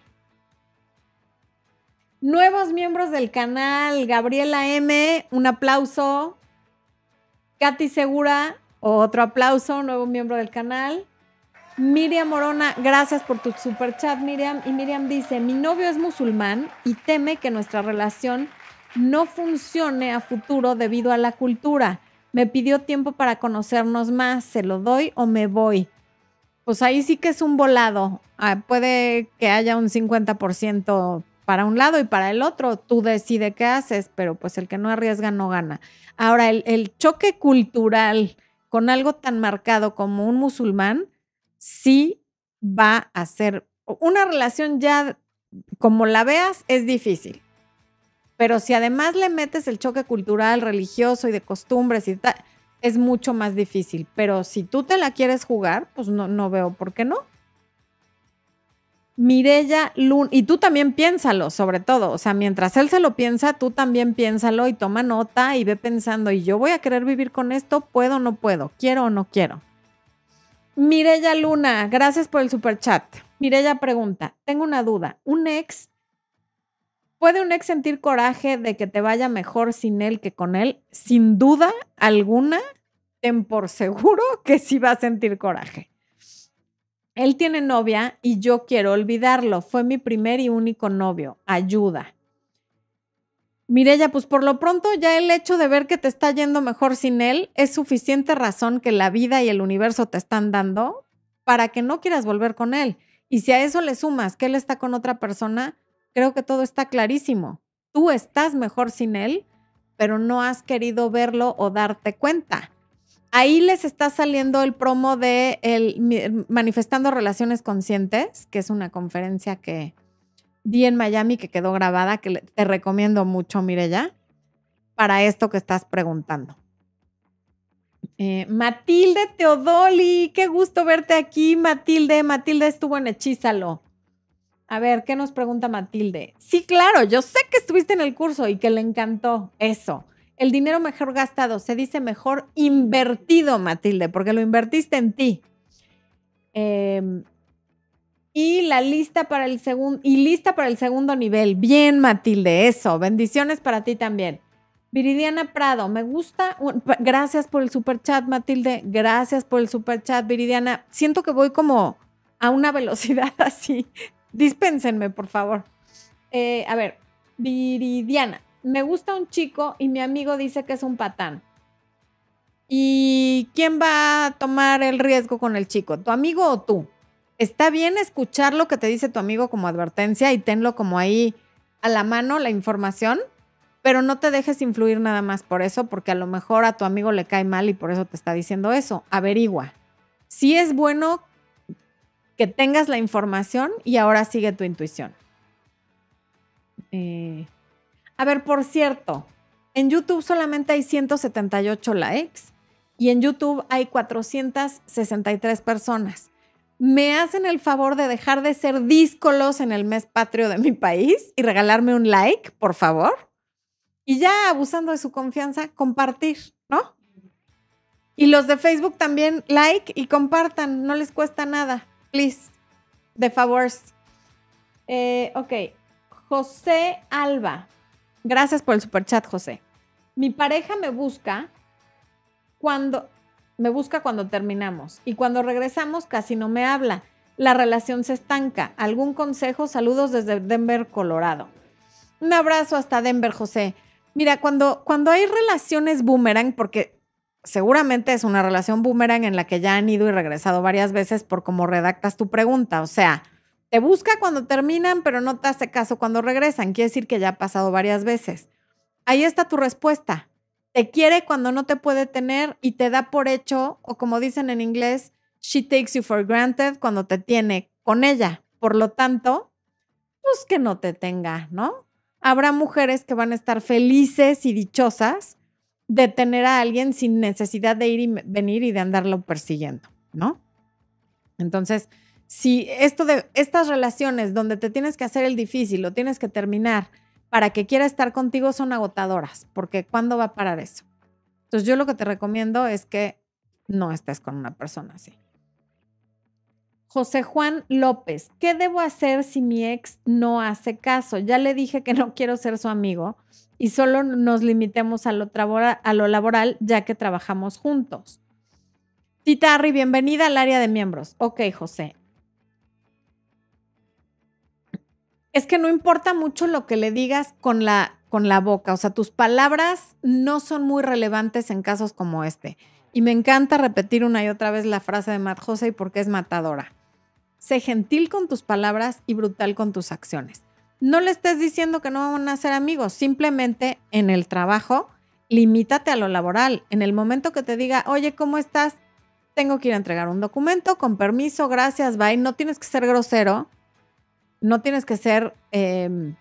Nuevos miembros del canal, Gabriela M, un aplauso. Katy Segura, otro aplauso, nuevo miembro del canal. Miriam Morona, gracias por tu super chat, Miriam. Y Miriam dice, mi novio es musulmán y teme que nuestra relación no funcione a futuro debido a la cultura. Me pidió tiempo para conocernos más, ¿se lo doy o me voy? Pues ahí sí que es un volado. Ah, puede que haya un cincuenta por ciento para un lado y para el otro, tú decides qué haces, pero pues el que no arriesga no gana. Ahora, el, el choque cultural con algo tan marcado como un musulmán sí va a ser, una relación ya como la veas es difícil, pero si además le metes el choque cultural, religioso y de costumbres y tal, es mucho más difícil, pero si tú te la quieres jugar, pues no, no veo por qué no. Mireya Luna, y tú también piénsalo, sobre todo, o sea, mientras él se lo piensa, tú también piénsalo y toma nota y ve pensando, y yo voy a querer vivir con esto, ¿puedo o no puedo? ¿Quiero o no quiero? Mireya Luna, gracias por el superchat. Mireya pregunta, tengo una duda, ¿un ex, puede un ex sentir coraje de que te vaya mejor sin él que con él? Sin duda alguna, ten por seguro que sí va a sentir coraje. Él tiene novia y yo quiero olvidarlo. Fue mi primer y único novio. Ayuda. Mireya, pues por lo pronto ya el hecho de ver que te está yendo mejor sin él es suficiente razón que la vida y el universo te están dando para que no quieras volver con él. Y si a eso le sumas que él está con otra persona, creo que todo está clarísimo. Tú estás mejor sin él, pero no has querido verlo o darte cuenta. Ahí les está saliendo el promo de el, Manifestando Relaciones Conscientes, que es una conferencia que di en Miami que quedó grabada, que te recomiendo mucho, Mireya, para esto que estás preguntando. Eh, Matilde Teodoli, qué gusto verte aquí, Matilde. Matilde estuvo en Hechízalo. A ver, ¿qué nos pregunta Matilde? Sí, claro, yo sé que estuviste en el curso y que le encantó eso. El dinero mejor gastado, se dice mejor invertido, Matilde, porque lo invertiste en ti. Eh, y la lista para el segundo, y lista para el segundo nivel. Bien, Matilde, eso. Bendiciones para ti también. Viridiana Prado, me gusta. Un, gracias por el superchat, Matilde. Gracias por el superchat, Viridiana. Siento que voy como a una velocidad así. Dispénsenme, por favor. Eh, a ver, Viridiana. Me gusta un chico y mi amigo dice que es un patán. ¿Y quién va a tomar el riesgo con el chico? ¿Tu amigo o tú? Está bien escuchar lo que te dice tu amigo como advertencia y tenlo como ahí a la mano la información, Pero no te dejes influir nada más por eso, porque a lo mejor a tu amigo le cae mal y por eso te está diciendo eso. Averigua. Sí es bueno que tengas la información y ahora sigue tu intuición. Eh, a ver, por cierto, en YouTube solamente hay ciento setenta y ocho likes y en YouTube hay cuatrocientas sesenta y tres personas. ¿Me hacen el favor de dejar de ser díscolos en el mes patrio de mi país y regalarme un like, por favor? Y ya, abusando de su confianza, compartir, ¿no? Y los de Facebook también, like y compartan, no les cuesta nada. Please, de favors. Eh, ok, José Alba. Gracias por el superchat, José. Mi pareja me busca cuando, me busca cuando terminamos y cuando regresamos casi no me habla. La relación se estanca. ¿Algún consejo? Saludos desde Denver, Colorado. Un abrazo hasta Denver, José. Mira, cuando, cuando hay relaciones boomerang, porque... seguramente es una relación boomerang en la que ya han ido y regresado varias veces por cómo redactas tu pregunta. O sea, te busca cuando terminan, pero no te hace caso cuando regresan. Quiere decir que ya ha pasado varias veces. Ahí está tu respuesta. Te quiere cuando no te puede tener y te da por hecho, o como dicen en inglés, she takes you for granted, cuando te tiene con ella. Por lo tanto, pues que no te tenga, ¿no? Habrá mujeres que van a estar felices y dichosas de tener a alguien sin necesidad de ir y venir y de andarlo persiguiendo, ¿no? Entonces, si esto de estas relaciones donde te tienes que hacer el difícil o tienes que terminar para que quiera estar contigo son agotadoras, porque ¿cuándo va a parar eso? Entonces, yo lo que te recomiendo es que no estés con una persona así. José Juan López, ¿qué debo hacer si mi ex no hace caso? Ya le dije que no quiero ser su amigo y solo nos limitemos a lo, a lo laboral, ya que trabajamos juntos. Tita Harry, bienvenida al área de miembros. Ok, José. Es que no importa mucho lo que le digas con la, con la boca. O sea, tus palabras no son muy relevantes en casos como este. Y me encanta repetir una y otra vez la frase de Matt José porque es matadora. Sé gentil con tus palabras y brutal con tus acciones. No le estés diciendo que no van a ser amigos, simplemente en el trabajo, limítate a lo laboral. En el momento que te diga, oye, ¿cómo estás? Tengo que ir a entregar un documento, con permiso, gracias, bye. No tienes que ser grosero, no tienes que ser, eh,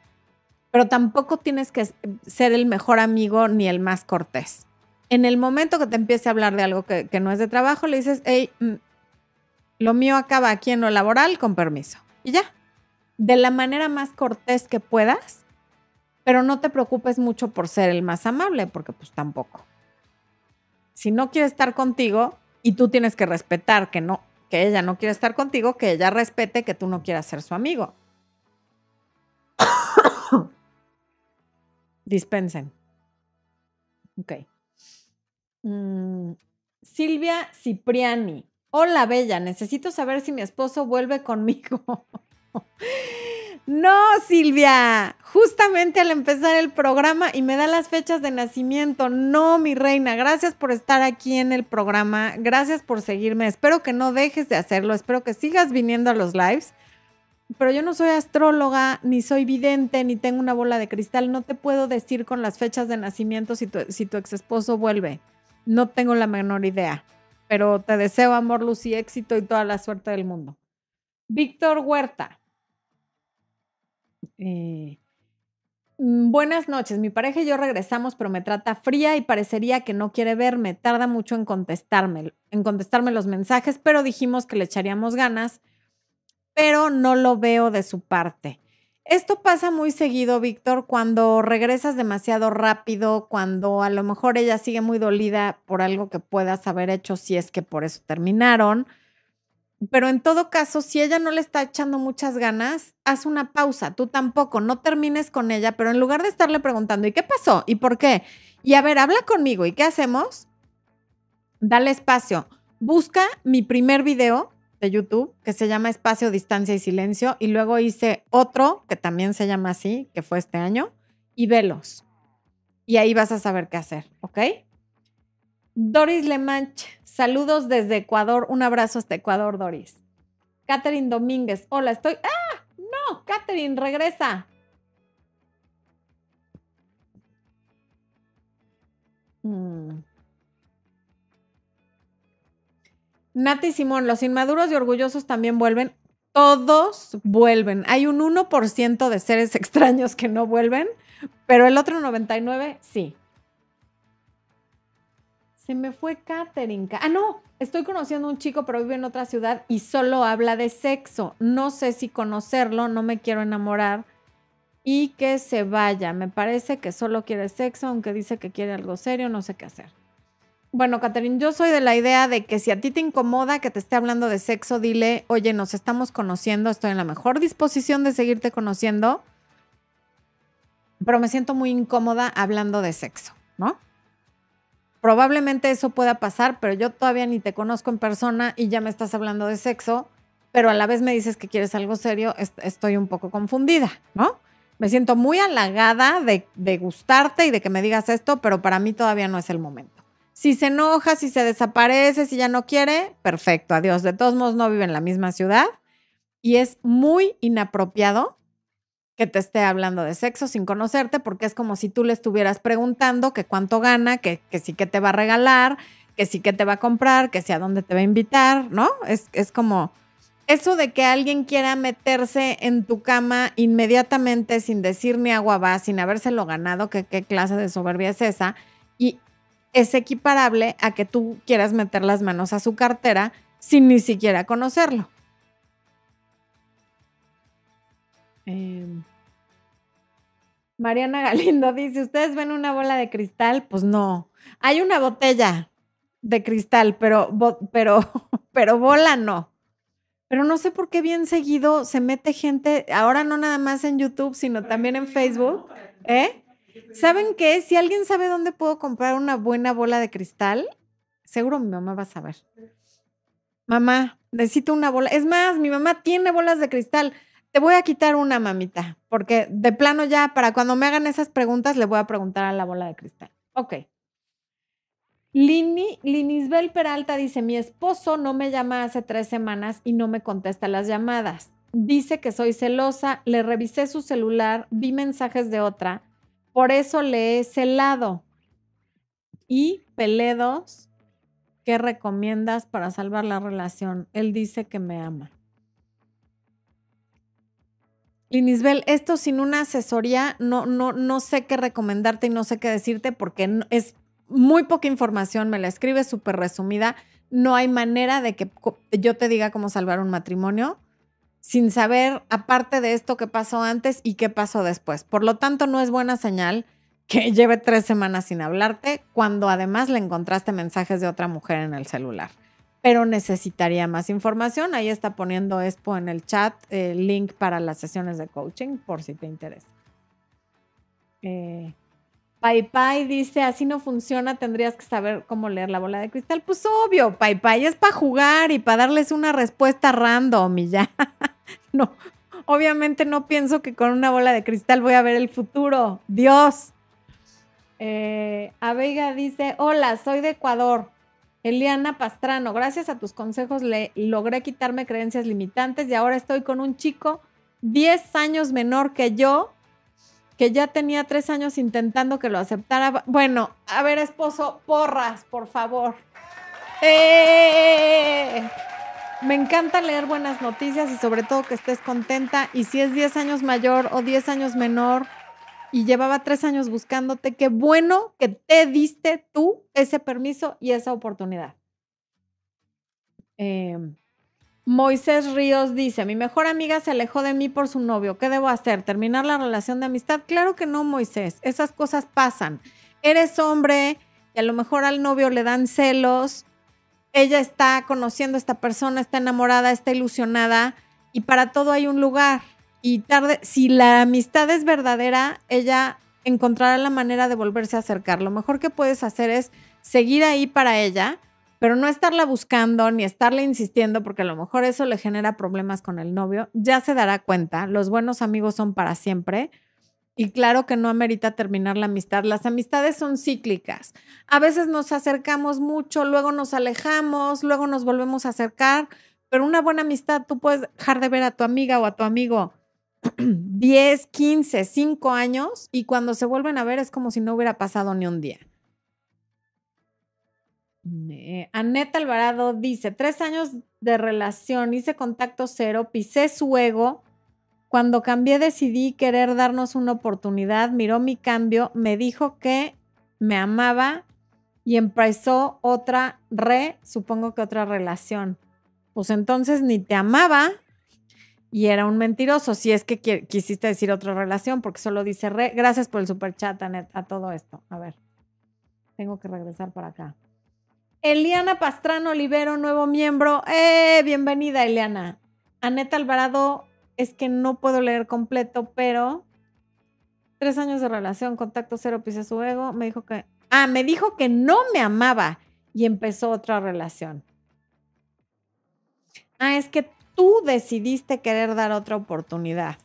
pero tampoco tienes que ser el mejor amigo ni el más cortés. En el momento que te empiece a hablar de algo que, que no es de trabajo, le dices, hey, mm, lo mío acaba aquí en lo laboral, con permiso. Y ya. De la manera más cortés que puedas, pero no te preocupes mucho por ser el más amable, porque pues tampoco. Si no quiere estar contigo y tú tienes que respetar que no, que ella no quiere estar contigo, que ella respete que tú no quieras ser su amigo. Dispensen. Ok. Mm, Silvia Cipriani. Hola, bella. Necesito saber si mi esposo vuelve conmigo. No, Silvia, justamente al empezar el programa y me da las fechas de nacimiento. No, mi reina, gracias por estar aquí en el programa, gracias por seguirme, espero que no dejes de hacerlo, espero que sigas viniendo a los lives, pero yo no soy astróloga, ni soy vidente, ni tengo una bola de cristal, no te puedo decir con las fechas de nacimiento si tu, si tu ex esposo vuelve, no tengo la menor idea, pero te deseo amor, luz y éxito y toda la suerte del mundo. Víctor Huerta. Eh, buenas noches, mi pareja y yo regresamos, pero me trata fría y parecería que no quiere verme, tarda mucho en contestarme, en contestarme los mensajes, pero dijimos que le echaríamos ganas, pero no lo veo de su parte. Esto pasa muy seguido, Víctor, cuando regresas demasiado rápido, cuando a lo mejor ella sigue muy dolida por algo que puedas haber hecho, si es que por eso terminaron. Pero en todo caso, si ella no le está echando muchas ganas, haz una pausa. Tú tampoco, no termines con ella, pero en lugar de estarle preguntando, ¿y qué pasó? ¿Y por qué? Y a ver, habla conmigo, ¿y qué hacemos? Dale espacio. Busca mi primer video de YouTube que se llama Espacio, Distancia y Silencio y luego hice otro que también se llama así, que fue este año, y velos. Y ahí vas a saber qué hacer, ¿ok? Doris Lemanche, saludos desde Ecuador. Un abrazo hasta Ecuador, Doris. Catherine Domínguez, hola, estoy... ¡Ah! ¡No! Catherine, regresa. Nati Simón, los inmaduros y orgullosos también vuelven. Todos vuelven. Hay un uno por ciento de seres extraños que no vuelven, pero el otro noventa y nueve por ciento sí. Se me fue Catherine. Ah, no. Estoy conociendo a un chico, pero vive en otra ciudad y solo habla de sexo. No sé si conocerlo, no me quiero enamorar. Y que se vaya. Me parece que solo quiere sexo, aunque dice que quiere algo serio, no sé qué hacer. Bueno, Catherine, yo soy de la idea de que si a ti te incomoda que te esté hablando de sexo, dile, oye, nos estamos conociendo, estoy en la mejor disposición de seguirte conociendo, pero me siento muy incómoda hablando de sexo, ¿no? Probablemente eso pueda pasar, pero yo todavía ni te conozco en persona y ya me estás hablando de sexo, pero a la vez me dices que quieres algo serio, estoy un poco confundida, ¿no? Me siento muy halagada de, de gustarte y de que me digas esto, pero para mí todavía no es el momento. Si se enoja, si se desaparece, si ya no quiere, perfecto, adiós. De todos modos, no vive en la misma ciudad y es muy inapropiado que te esté hablando de sexo sin conocerte, porque es como si tú le estuvieras preguntando que cuánto gana, que, que sí que te va a regalar, que sí que te va a comprar, que sí a dónde te va a invitar, ¿no? Es, es como eso de que alguien quiera meterse en tu cama inmediatamente sin decir ni agua va, sin habérselo ganado, que qué clase de soberbia es esa, y es equiparable a que tú quieras meter las manos a su cartera sin ni siquiera conocerlo. Eh... Mariana Galindo dice, ¿ustedes ven una bola de cristal? Pues no. Hay una botella de cristal, pero, bo, pero, pero bola no. Pero no sé por qué bien seguido se mete gente, ahora no nada más en YouTube, sino también en Facebook. ¿Eh? ¿Saben qué? Si alguien sabe dónde puedo comprar una buena bola de cristal, seguro mi mamá va a saber. Mamá, necesito una bola. Es más, mi mamá tiene bolas de cristal. Te voy a quitar una, mamita, porque de plano ya, para cuando me hagan esas preguntas, le voy a preguntar a la bola de cristal. Ok. Lini, Linisbel Peralta dice, mi esposo no me llama hace tres semanas y no me contesta las llamadas. Dice que soy celosa, le revisé su celular, vi mensajes de otra, por eso le he celado. Y Peledos, ¿qué recomiendas para salvar la relación? Él dice que me ama. Linisbel, esto sin una asesoría no, no, no sé qué recomendarte y no sé qué decirte porque es muy poca información, me la escribes súper resumida, no hay manera de que yo te diga cómo salvar un matrimonio sin saber aparte de esto qué pasó antes y qué pasó después. Por lo tanto, no es buena señal que lleve tres semanas sin hablarte cuando además le encontraste mensajes de otra mujer en el celular. Pero necesitaría más información. Ahí está poniendo Expo en el chat el eh, link para las sesiones de coaching, por si te interesa. Eh, Pai Pai dice, así no funciona, tendrías que saber cómo leer la bola de cristal. Pues obvio, Pai Pai, es para jugar y para darles una respuesta random y ya. No, obviamente no pienso que con una bola de cristal voy a ver el futuro. Dios. Eh, Avega dice, hola, soy de Ecuador. Eliana Pastrano, gracias a tus consejos le logré quitarme creencias limitantes y ahora estoy con un chico diez años menor que yo, que ya tenía tres años intentando que lo aceptara. Bueno, a ver, esposo, porras, por favor. ¡Eh! Me encanta leer buenas noticias y sobre todo que estés contenta. Y si es diez años mayor o diez años menor y llevaba tres años buscándote, qué bueno que te diste tú ese permiso y esa oportunidad. Eh, Moisés Ríos dice, mi mejor amiga se alejó de mí por su novio, ¿qué debo hacer? ¿Terminar la relación de amistad? Claro que no, Moisés, esas cosas pasan. Eres hombre y a lo mejor al novio le dan celos, ella está conociendo a esta persona, está enamorada, está ilusionada y para todo hay un lugar. Y tarde, si la amistad es verdadera, ella encontrará la manera de volverse a acercar. Lo mejor que puedes hacer es seguir ahí para ella, pero no estarla buscando ni estarle insistiendo, porque a lo mejor eso le genera problemas con el novio. Ya se dará cuenta, los buenos amigos son para siempre y claro que no amerita terminar la amistad. Las amistades son cíclicas. A veces nos acercamos mucho, luego nos alejamos, luego nos volvemos a acercar, pero una buena amistad, tú puedes dejar de ver a tu amiga o a tu amigo diez, quince, cinco años y cuando se vuelven a ver es como si no hubiera pasado ni un día. Eh, Aneta Alvarado dice, tres años de relación, hice contacto cero, pisé su ego. Cuando cambié decidí querer darnos una oportunidad, miró mi cambio, me dijo que me amaba y empezó otra re, supongo que otra relación. Pues entonces ni te amaba y era un mentiroso, si es que quisiste decir otra relación, porque solo dice re. Gracias por el superchat, Anet, a todo esto. A ver, tengo que regresar para acá. Eliana Pastrano Olivero, nuevo miembro. ¡Eh! Bienvenida, Eliana. Aneta Alvarado... Es que no puedo leer completo, pero tres años de relación, contacto cero, pisé su ego, me dijo que... Ah, me dijo que no me amaba y empezó otra relación. Ah, es que tú decidiste querer dar otra oportunidad.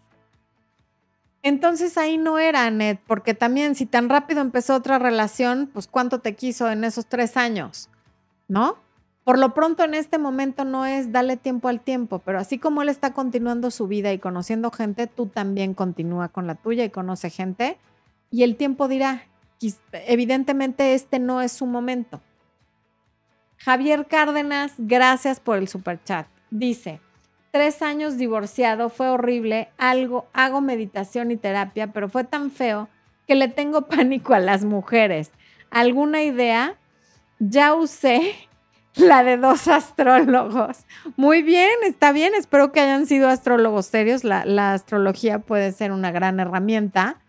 Entonces ahí no era, Anet, porque también si tan rápido empezó otra relación, pues ¿cuánto te quiso en esos tres años? ¿No? Por lo pronto en este momento no es dale tiempo al tiempo, pero así como él está continuando su vida y conociendo gente, tú también continúa con la tuya y conoce gente y el tiempo dirá, evidentemente este no es su momento. Javier Cárdenas, gracias por el superchat. Dice, tres años divorciado, fue horrible, algo, hago meditación y terapia, pero fue tan feo que le tengo pánico a las mujeres. ¿Alguna idea? Ya usé... La de dos astrólogos. Muy bien, está bien. Espero que hayan sido astrólogos serios. La, la astrología puede ser una gran herramienta.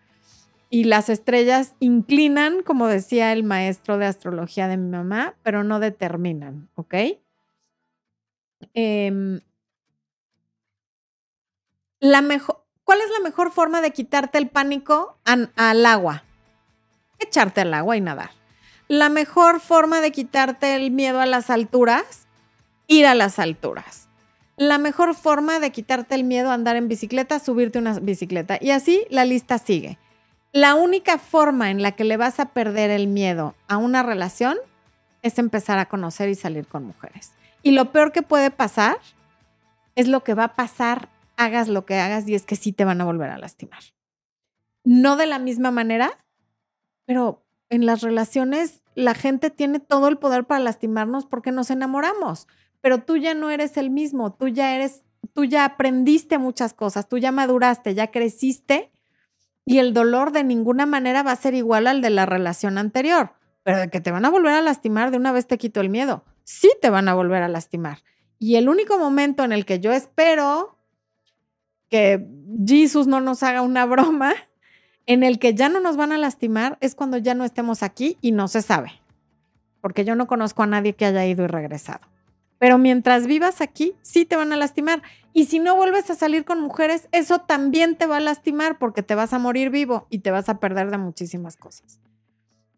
Y las estrellas inclinan, como decía el maestro de astrología de mi mamá, pero no determinan, ¿ok? Eh, la mejor, ¿cuál es la mejor forma de quitarte el pánico an, al agua? Echarte al agua y nadar. La mejor forma de quitarte el miedo a las alturas, ir a las alturas. La mejor forma de quitarte el miedo a andar en bicicleta, subirte una bicicleta. Y así la lista sigue. La única forma en la que le vas a perder el miedo a una relación es empezar a conocer y salir con mujeres. Y lo peor que puede pasar es lo que va a pasar, hagas lo que hagas, y es que sí te van a volver a lastimar. No de la misma manera, pero... En las relaciones la gente tiene todo el poder para lastimarnos porque nos enamoramos, pero tú ya no eres el mismo, tú ya eres, tú ya aprendiste muchas cosas, tú ya maduraste, ya creciste y el dolor de ninguna manera va a ser igual al de la relación anterior, pero de que te van a volver a lastimar, de una vez te quito el miedo, sí te van a volver a lastimar. Y el único momento en el que yo espero que Jesús no nos haga una broma, en el que ya no nos van a lastimar, es cuando ya no estemos aquí y no se sabe. Porque yo no conozco a nadie que haya ido y regresado. Pero mientras vivas aquí, sí te van a lastimar. Y si no vuelves a salir con mujeres, eso también te va a lastimar porque te vas a morir vivo y te vas a perder de muchísimas cosas.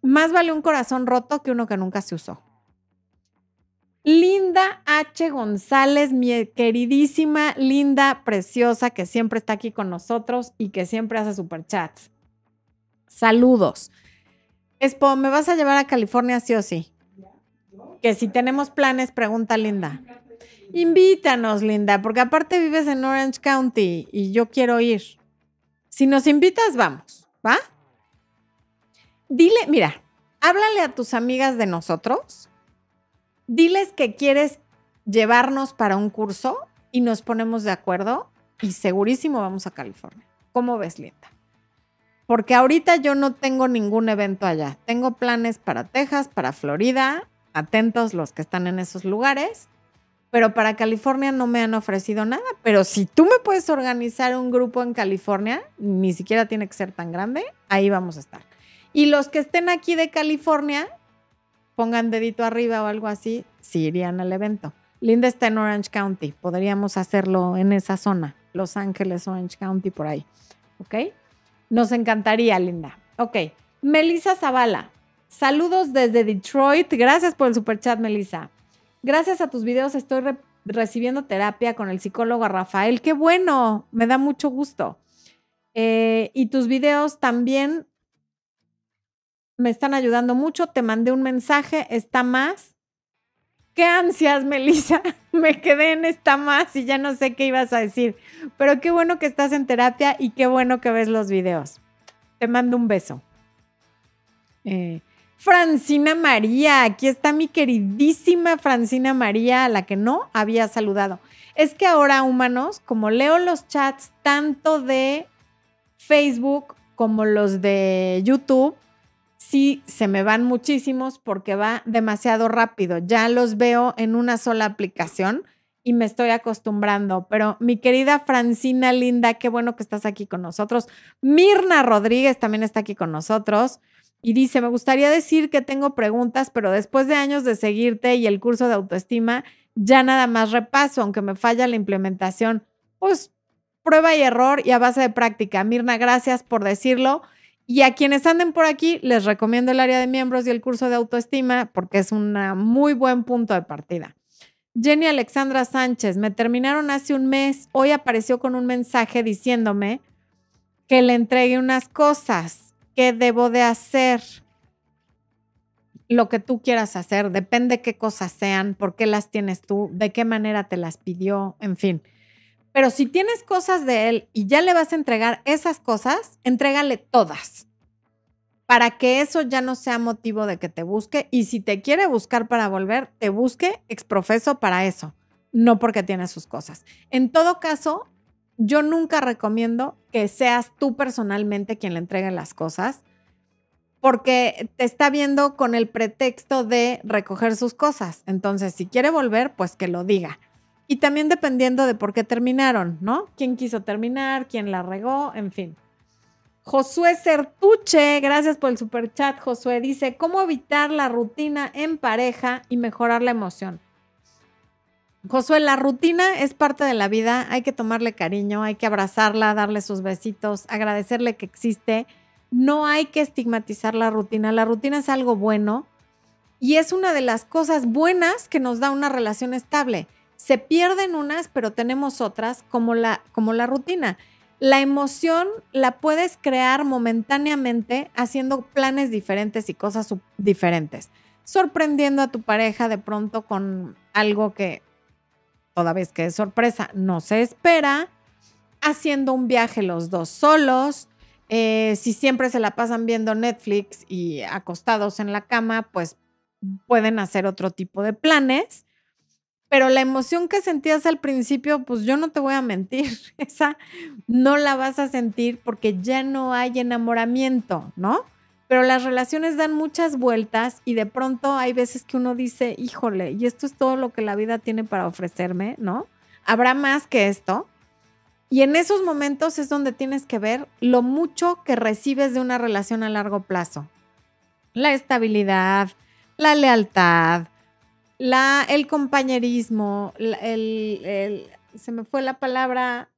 Más vale un corazón roto que uno que nunca se usó. Linda H. González, mi queridísima, linda, preciosa, que siempre está aquí con nosotros y que siempre hace superchats. Saludos. Expo, ¿me vas a llevar a California sí o sí? Que si tenemos planes, pregunta Linda. Invítanos, Linda, porque aparte vives en Orange County y yo quiero ir. Si nos invitas, vamos, ¿va? Dile, mira, háblale a tus amigas de nosotros, diles que quieres llevarnos para un curso y nos ponemos de acuerdo y segurísimo vamos a California. ¿Cómo ves, Linda? Porque ahorita yo no tengo ningún evento allá. Tengo planes para Texas, para Florida, atentos los que están en esos lugares, pero para California no me han ofrecido nada. Pero si tú me puedes organizar un grupo en California, ni siquiera tiene que ser tan grande, ahí vamos a estar. Y los que estén aquí de California, pongan dedito arriba o algo así, si irían al evento. Linda está en Orange County, podríamos hacerlo en esa zona, Los Ángeles, Orange County, por ahí, ¿ok? Nos encantaría, Linda. Ok, Melissa Zavala, saludos desde Detroit, gracias por el superchat, Melissa. Gracias a tus videos estoy re- recibiendo terapia con el psicólogo Rafael, qué bueno, me da mucho gusto. Eh, y tus videos también me están ayudando mucho, te mandé un mensaje, está más. ¡Qué ansias, Melissa! Me quedé en está más y ya no sé qué ibas a decir. Pero qué bueno que estás en terapia y qué bueno que ves los videos. Te mando un beso. Eh, Francina María, aquí está mi queridísima Francina María, a la que no había saludado. Es que ahora, humanos, como leo los chats tanto de Facebook como los de YouTube, sí se me van muchísimos porque va demasiado rápido. Ya los veo en una sola aplicación y me estoy acostumbrando. Pero mi querida Francina linda, qué bueno que estás aquí con nosotros. Mirna Rodríguez también está aquí con nosotros. Y dice, me gustaría decir que tengo preguntas, pero después de años de seguirte y el curso de autoestima, ya nada más repaso, aunque me falla la implementación. Pues prueba y error y a base de práctica. Mirna, gracias por decirlo. Y a quienes anden por aquí, les recomiendo el área de miembros y el curso de autoestima porque es un muy buen punto de partida. Jenny Alexandra Sánchez, me terminaron hace un mes. Hoy apareció con un mensaje diciéndome que le entregue unas cosas. ¿Qué debo de hacer? Lo que tú quieras hacer, depende qué cosas sean, por qué las tienes tú, de qué manera te las pidió, en fin. Pero si tienes cosas de él y ya le vas a entregar esas cosas, entrégale todas para que eso ya no sea motivo de que te busque. Y si te quiere buscar para volver, te busque exprofeso para eso, no porque tiene sus cosas. En todo caso, yo nunca recomiendo que seas tú personalmente quien le entregue las cosas porque te está viendo con el pretexto de recoger sus cosas. Entonces, si quiere volver, pues que lo diga. Y también dependiendo de por qué terminaron, ¿no? ¿Quién quiso terminar? ¿Quién la regó? En fin. Josué Certuche, gracias por el superchat, Josué. Dice, ¿cómo evitar la rutina en pareja y mejorar la emoción? Josué, la rutina es parte de la vida, hay que tomarle cariño, hay que abrazarla, darle sus besitos, agradecerle que existe. No hay que estigmatizar la rutina, la rutina es algo bueno y es una de las cosas buenas que nos da una relación estable. Se pierden unas, pero tenemos otras como la, como la rutina. La emoción la puedes crear momentáneamente haciendo planes diferentes y cosas diferentes, sorprendiendo a tu pareja de pronto con algo que toda vez que es sorpresa, no se espera, haciendo un viaje los dos solos, eh, si siempre se la pasan viendo Netflix y acostados en la cama, pues pueden hacer otro tipo de planes, pero la emoción que sentías al principio, pues yo no te voy a mentir, esa no la vas a sentir porque ya no hay enamoramiento, ¿no? Pero las relaciones dan muchas vueltas y de pronto hay veces que uno dice, híjole, y esto es todo lo que la vida tiene para ofrecerme, ¿no? Habrá más que esto. Y en esos momentos es donde tienes que ver lo mucho que recibes de una relación a largo plazo. La estabilidad, la lealtad, la, el compañerismo, el, el, se me fue la palabra,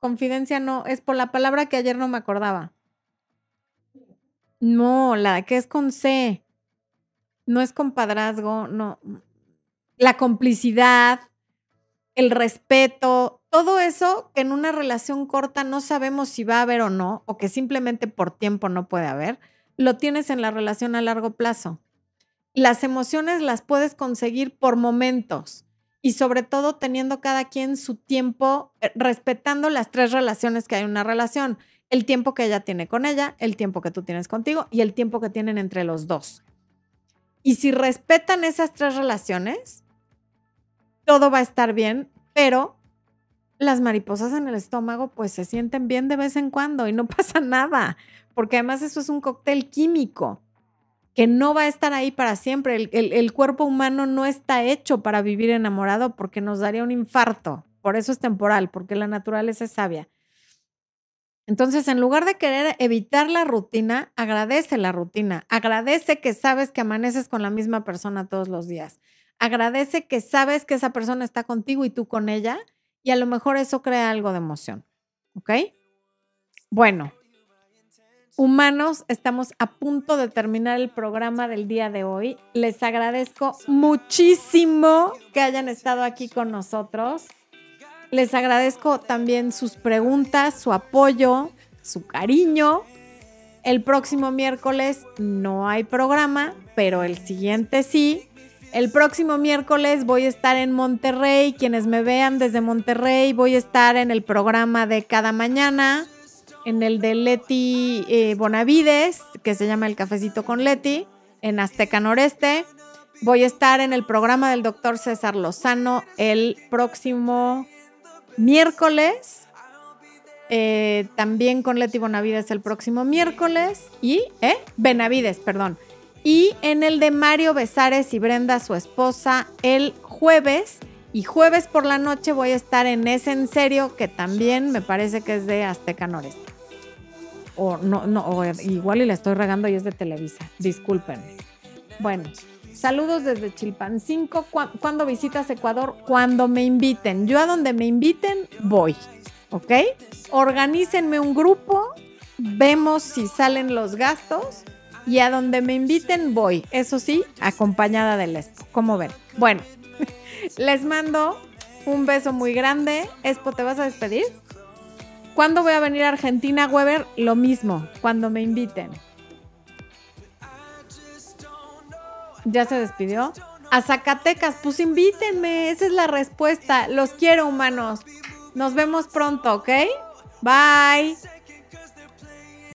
confidencia no, es por la palabra que ayer no me acordaba. No, la que es con C, no es compadrazgo, no. La complicidad, el respeto, todo eso que en una relación corta no sabemos si va a haber o no, o que simplemente por tiempo no puede haber, lo tienes en la relación a largo plazo. Las emociones las puedes conseguir por momentos y sobre todo teniendo cada quien su tiempo, respetando las tres relaciones que hay en una relación. El tiempo que ella tiene con ella, el tiempo que tú tienes contigo y el tiempo que tienen entre los dos. Y si respetan esas tres relaciones, todo va a estar bien, pero las mariposas en el estómago pues se sienten bien de vez en cuando y no pasa nada, porque además eso es un cóctel químico que no va a estar ahí para siempre. El, el, el cuerpo humano no está hecho para vivir enamorado porque nos daría un infarto. Por eso es temporal, porque la naturaleza es sabia. Entonces, en lugar de querer evitar la rutina, agradece la rutina. Agradece que sabes que amaneces con la misma persona todos los días. Agradece que sabes que esa persona está contigo y tú con ella. Y a lo mejor eso crea algo de emoción. ¿Ok? Bueno, humanos, estamos a punto de terminar el programa del día de hoy. Les agradezco muchísimo que hayan estado aquí con nosotros. Les agradezco también sus preguntas, su apoyo, su cariño. El próximo miércoles no hay programa, pero el siguiente sí. El próximo miércoles voy a estar en Monterrey. Quienes me vean desde Monterrey, voy a estar en el programa de cada mañana, en el de Leti eh, Bonavides, que se llama El Cafecito con Leti. en Azteca Noreste. Voy a estar en el programa del doctor César Lozano el próximo miércoles. Eh, también con Leti Bonavides el próximo miércoles. Y, ¿eh? Benavides, perdón. Y en el de Mario Besares y Brenda, su esposa, el jueves. Y jueves por la noche voy a estar en Ese en Serio, que también me parece que es de Azteca Noreste. O no, no, o igual y la estoy regando y es de Televisa. Discúlpenme. Bueno, saludos desde Chilpancingo. ¿Cuándo visitas Ecuador? Cuando me inviten. Yo a donde me inviten voy. ¿Ok? Organícenme un grupo, vemos si salen los gastos y a donde me inviten voy. Eso sí, acompañada del Expo. ¿Cómo ven? Bueno. Les mando un beso muy grande. Expo, ¿te vas a despedir? ¿Cuándo voy a venir a Argentina, Weber? Lo mismo, cuando me inviten. ¿Ya se despidió? A Zacatecas, pues invítenme. Esa es la respuesta. Los quiero, humanos. Nos vemos pronto, ¿ok? Bye.